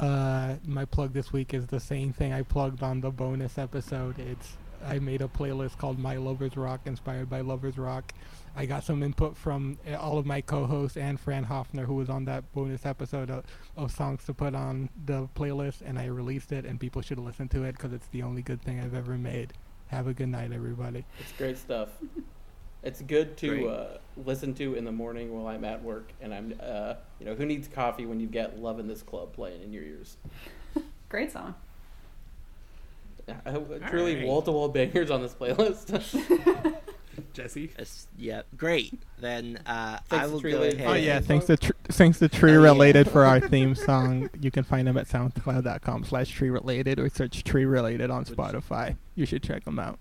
My plug this week is the same thing I plugged on the bonus episode. It's I made a playlist called My Lover's Rock, inspired by Lover's Rock. I got some input from all of my co-hosts and Fran Hoffner, who was on that bonus episode of songs to put on the playlist, and I released it, and people should listen to it because it's the only good thing I've ever made. Have a good night, everybody. It's great stuff. It's good to listen to in the morning while I'm at work, and I'm, you know, who needs coffee when you've got Love in This Club playing in your ears? Great song. Truly wall-to-wall bangers on this playlist. Jesse? Yeah, great. Then I will go ahead. Oh, yeah, thanks to Tree Related for our theme song. You can find them at soundcloud.com/Tree Related or search Tree Related on Spotify. You should check them out.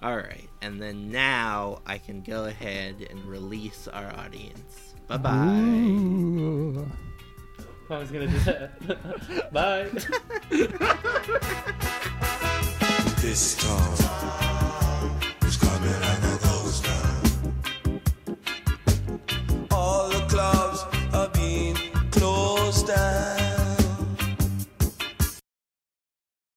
All right, and then now I can go ahead and release our audience. Bye-bye. I was going to do that. Bye. This time.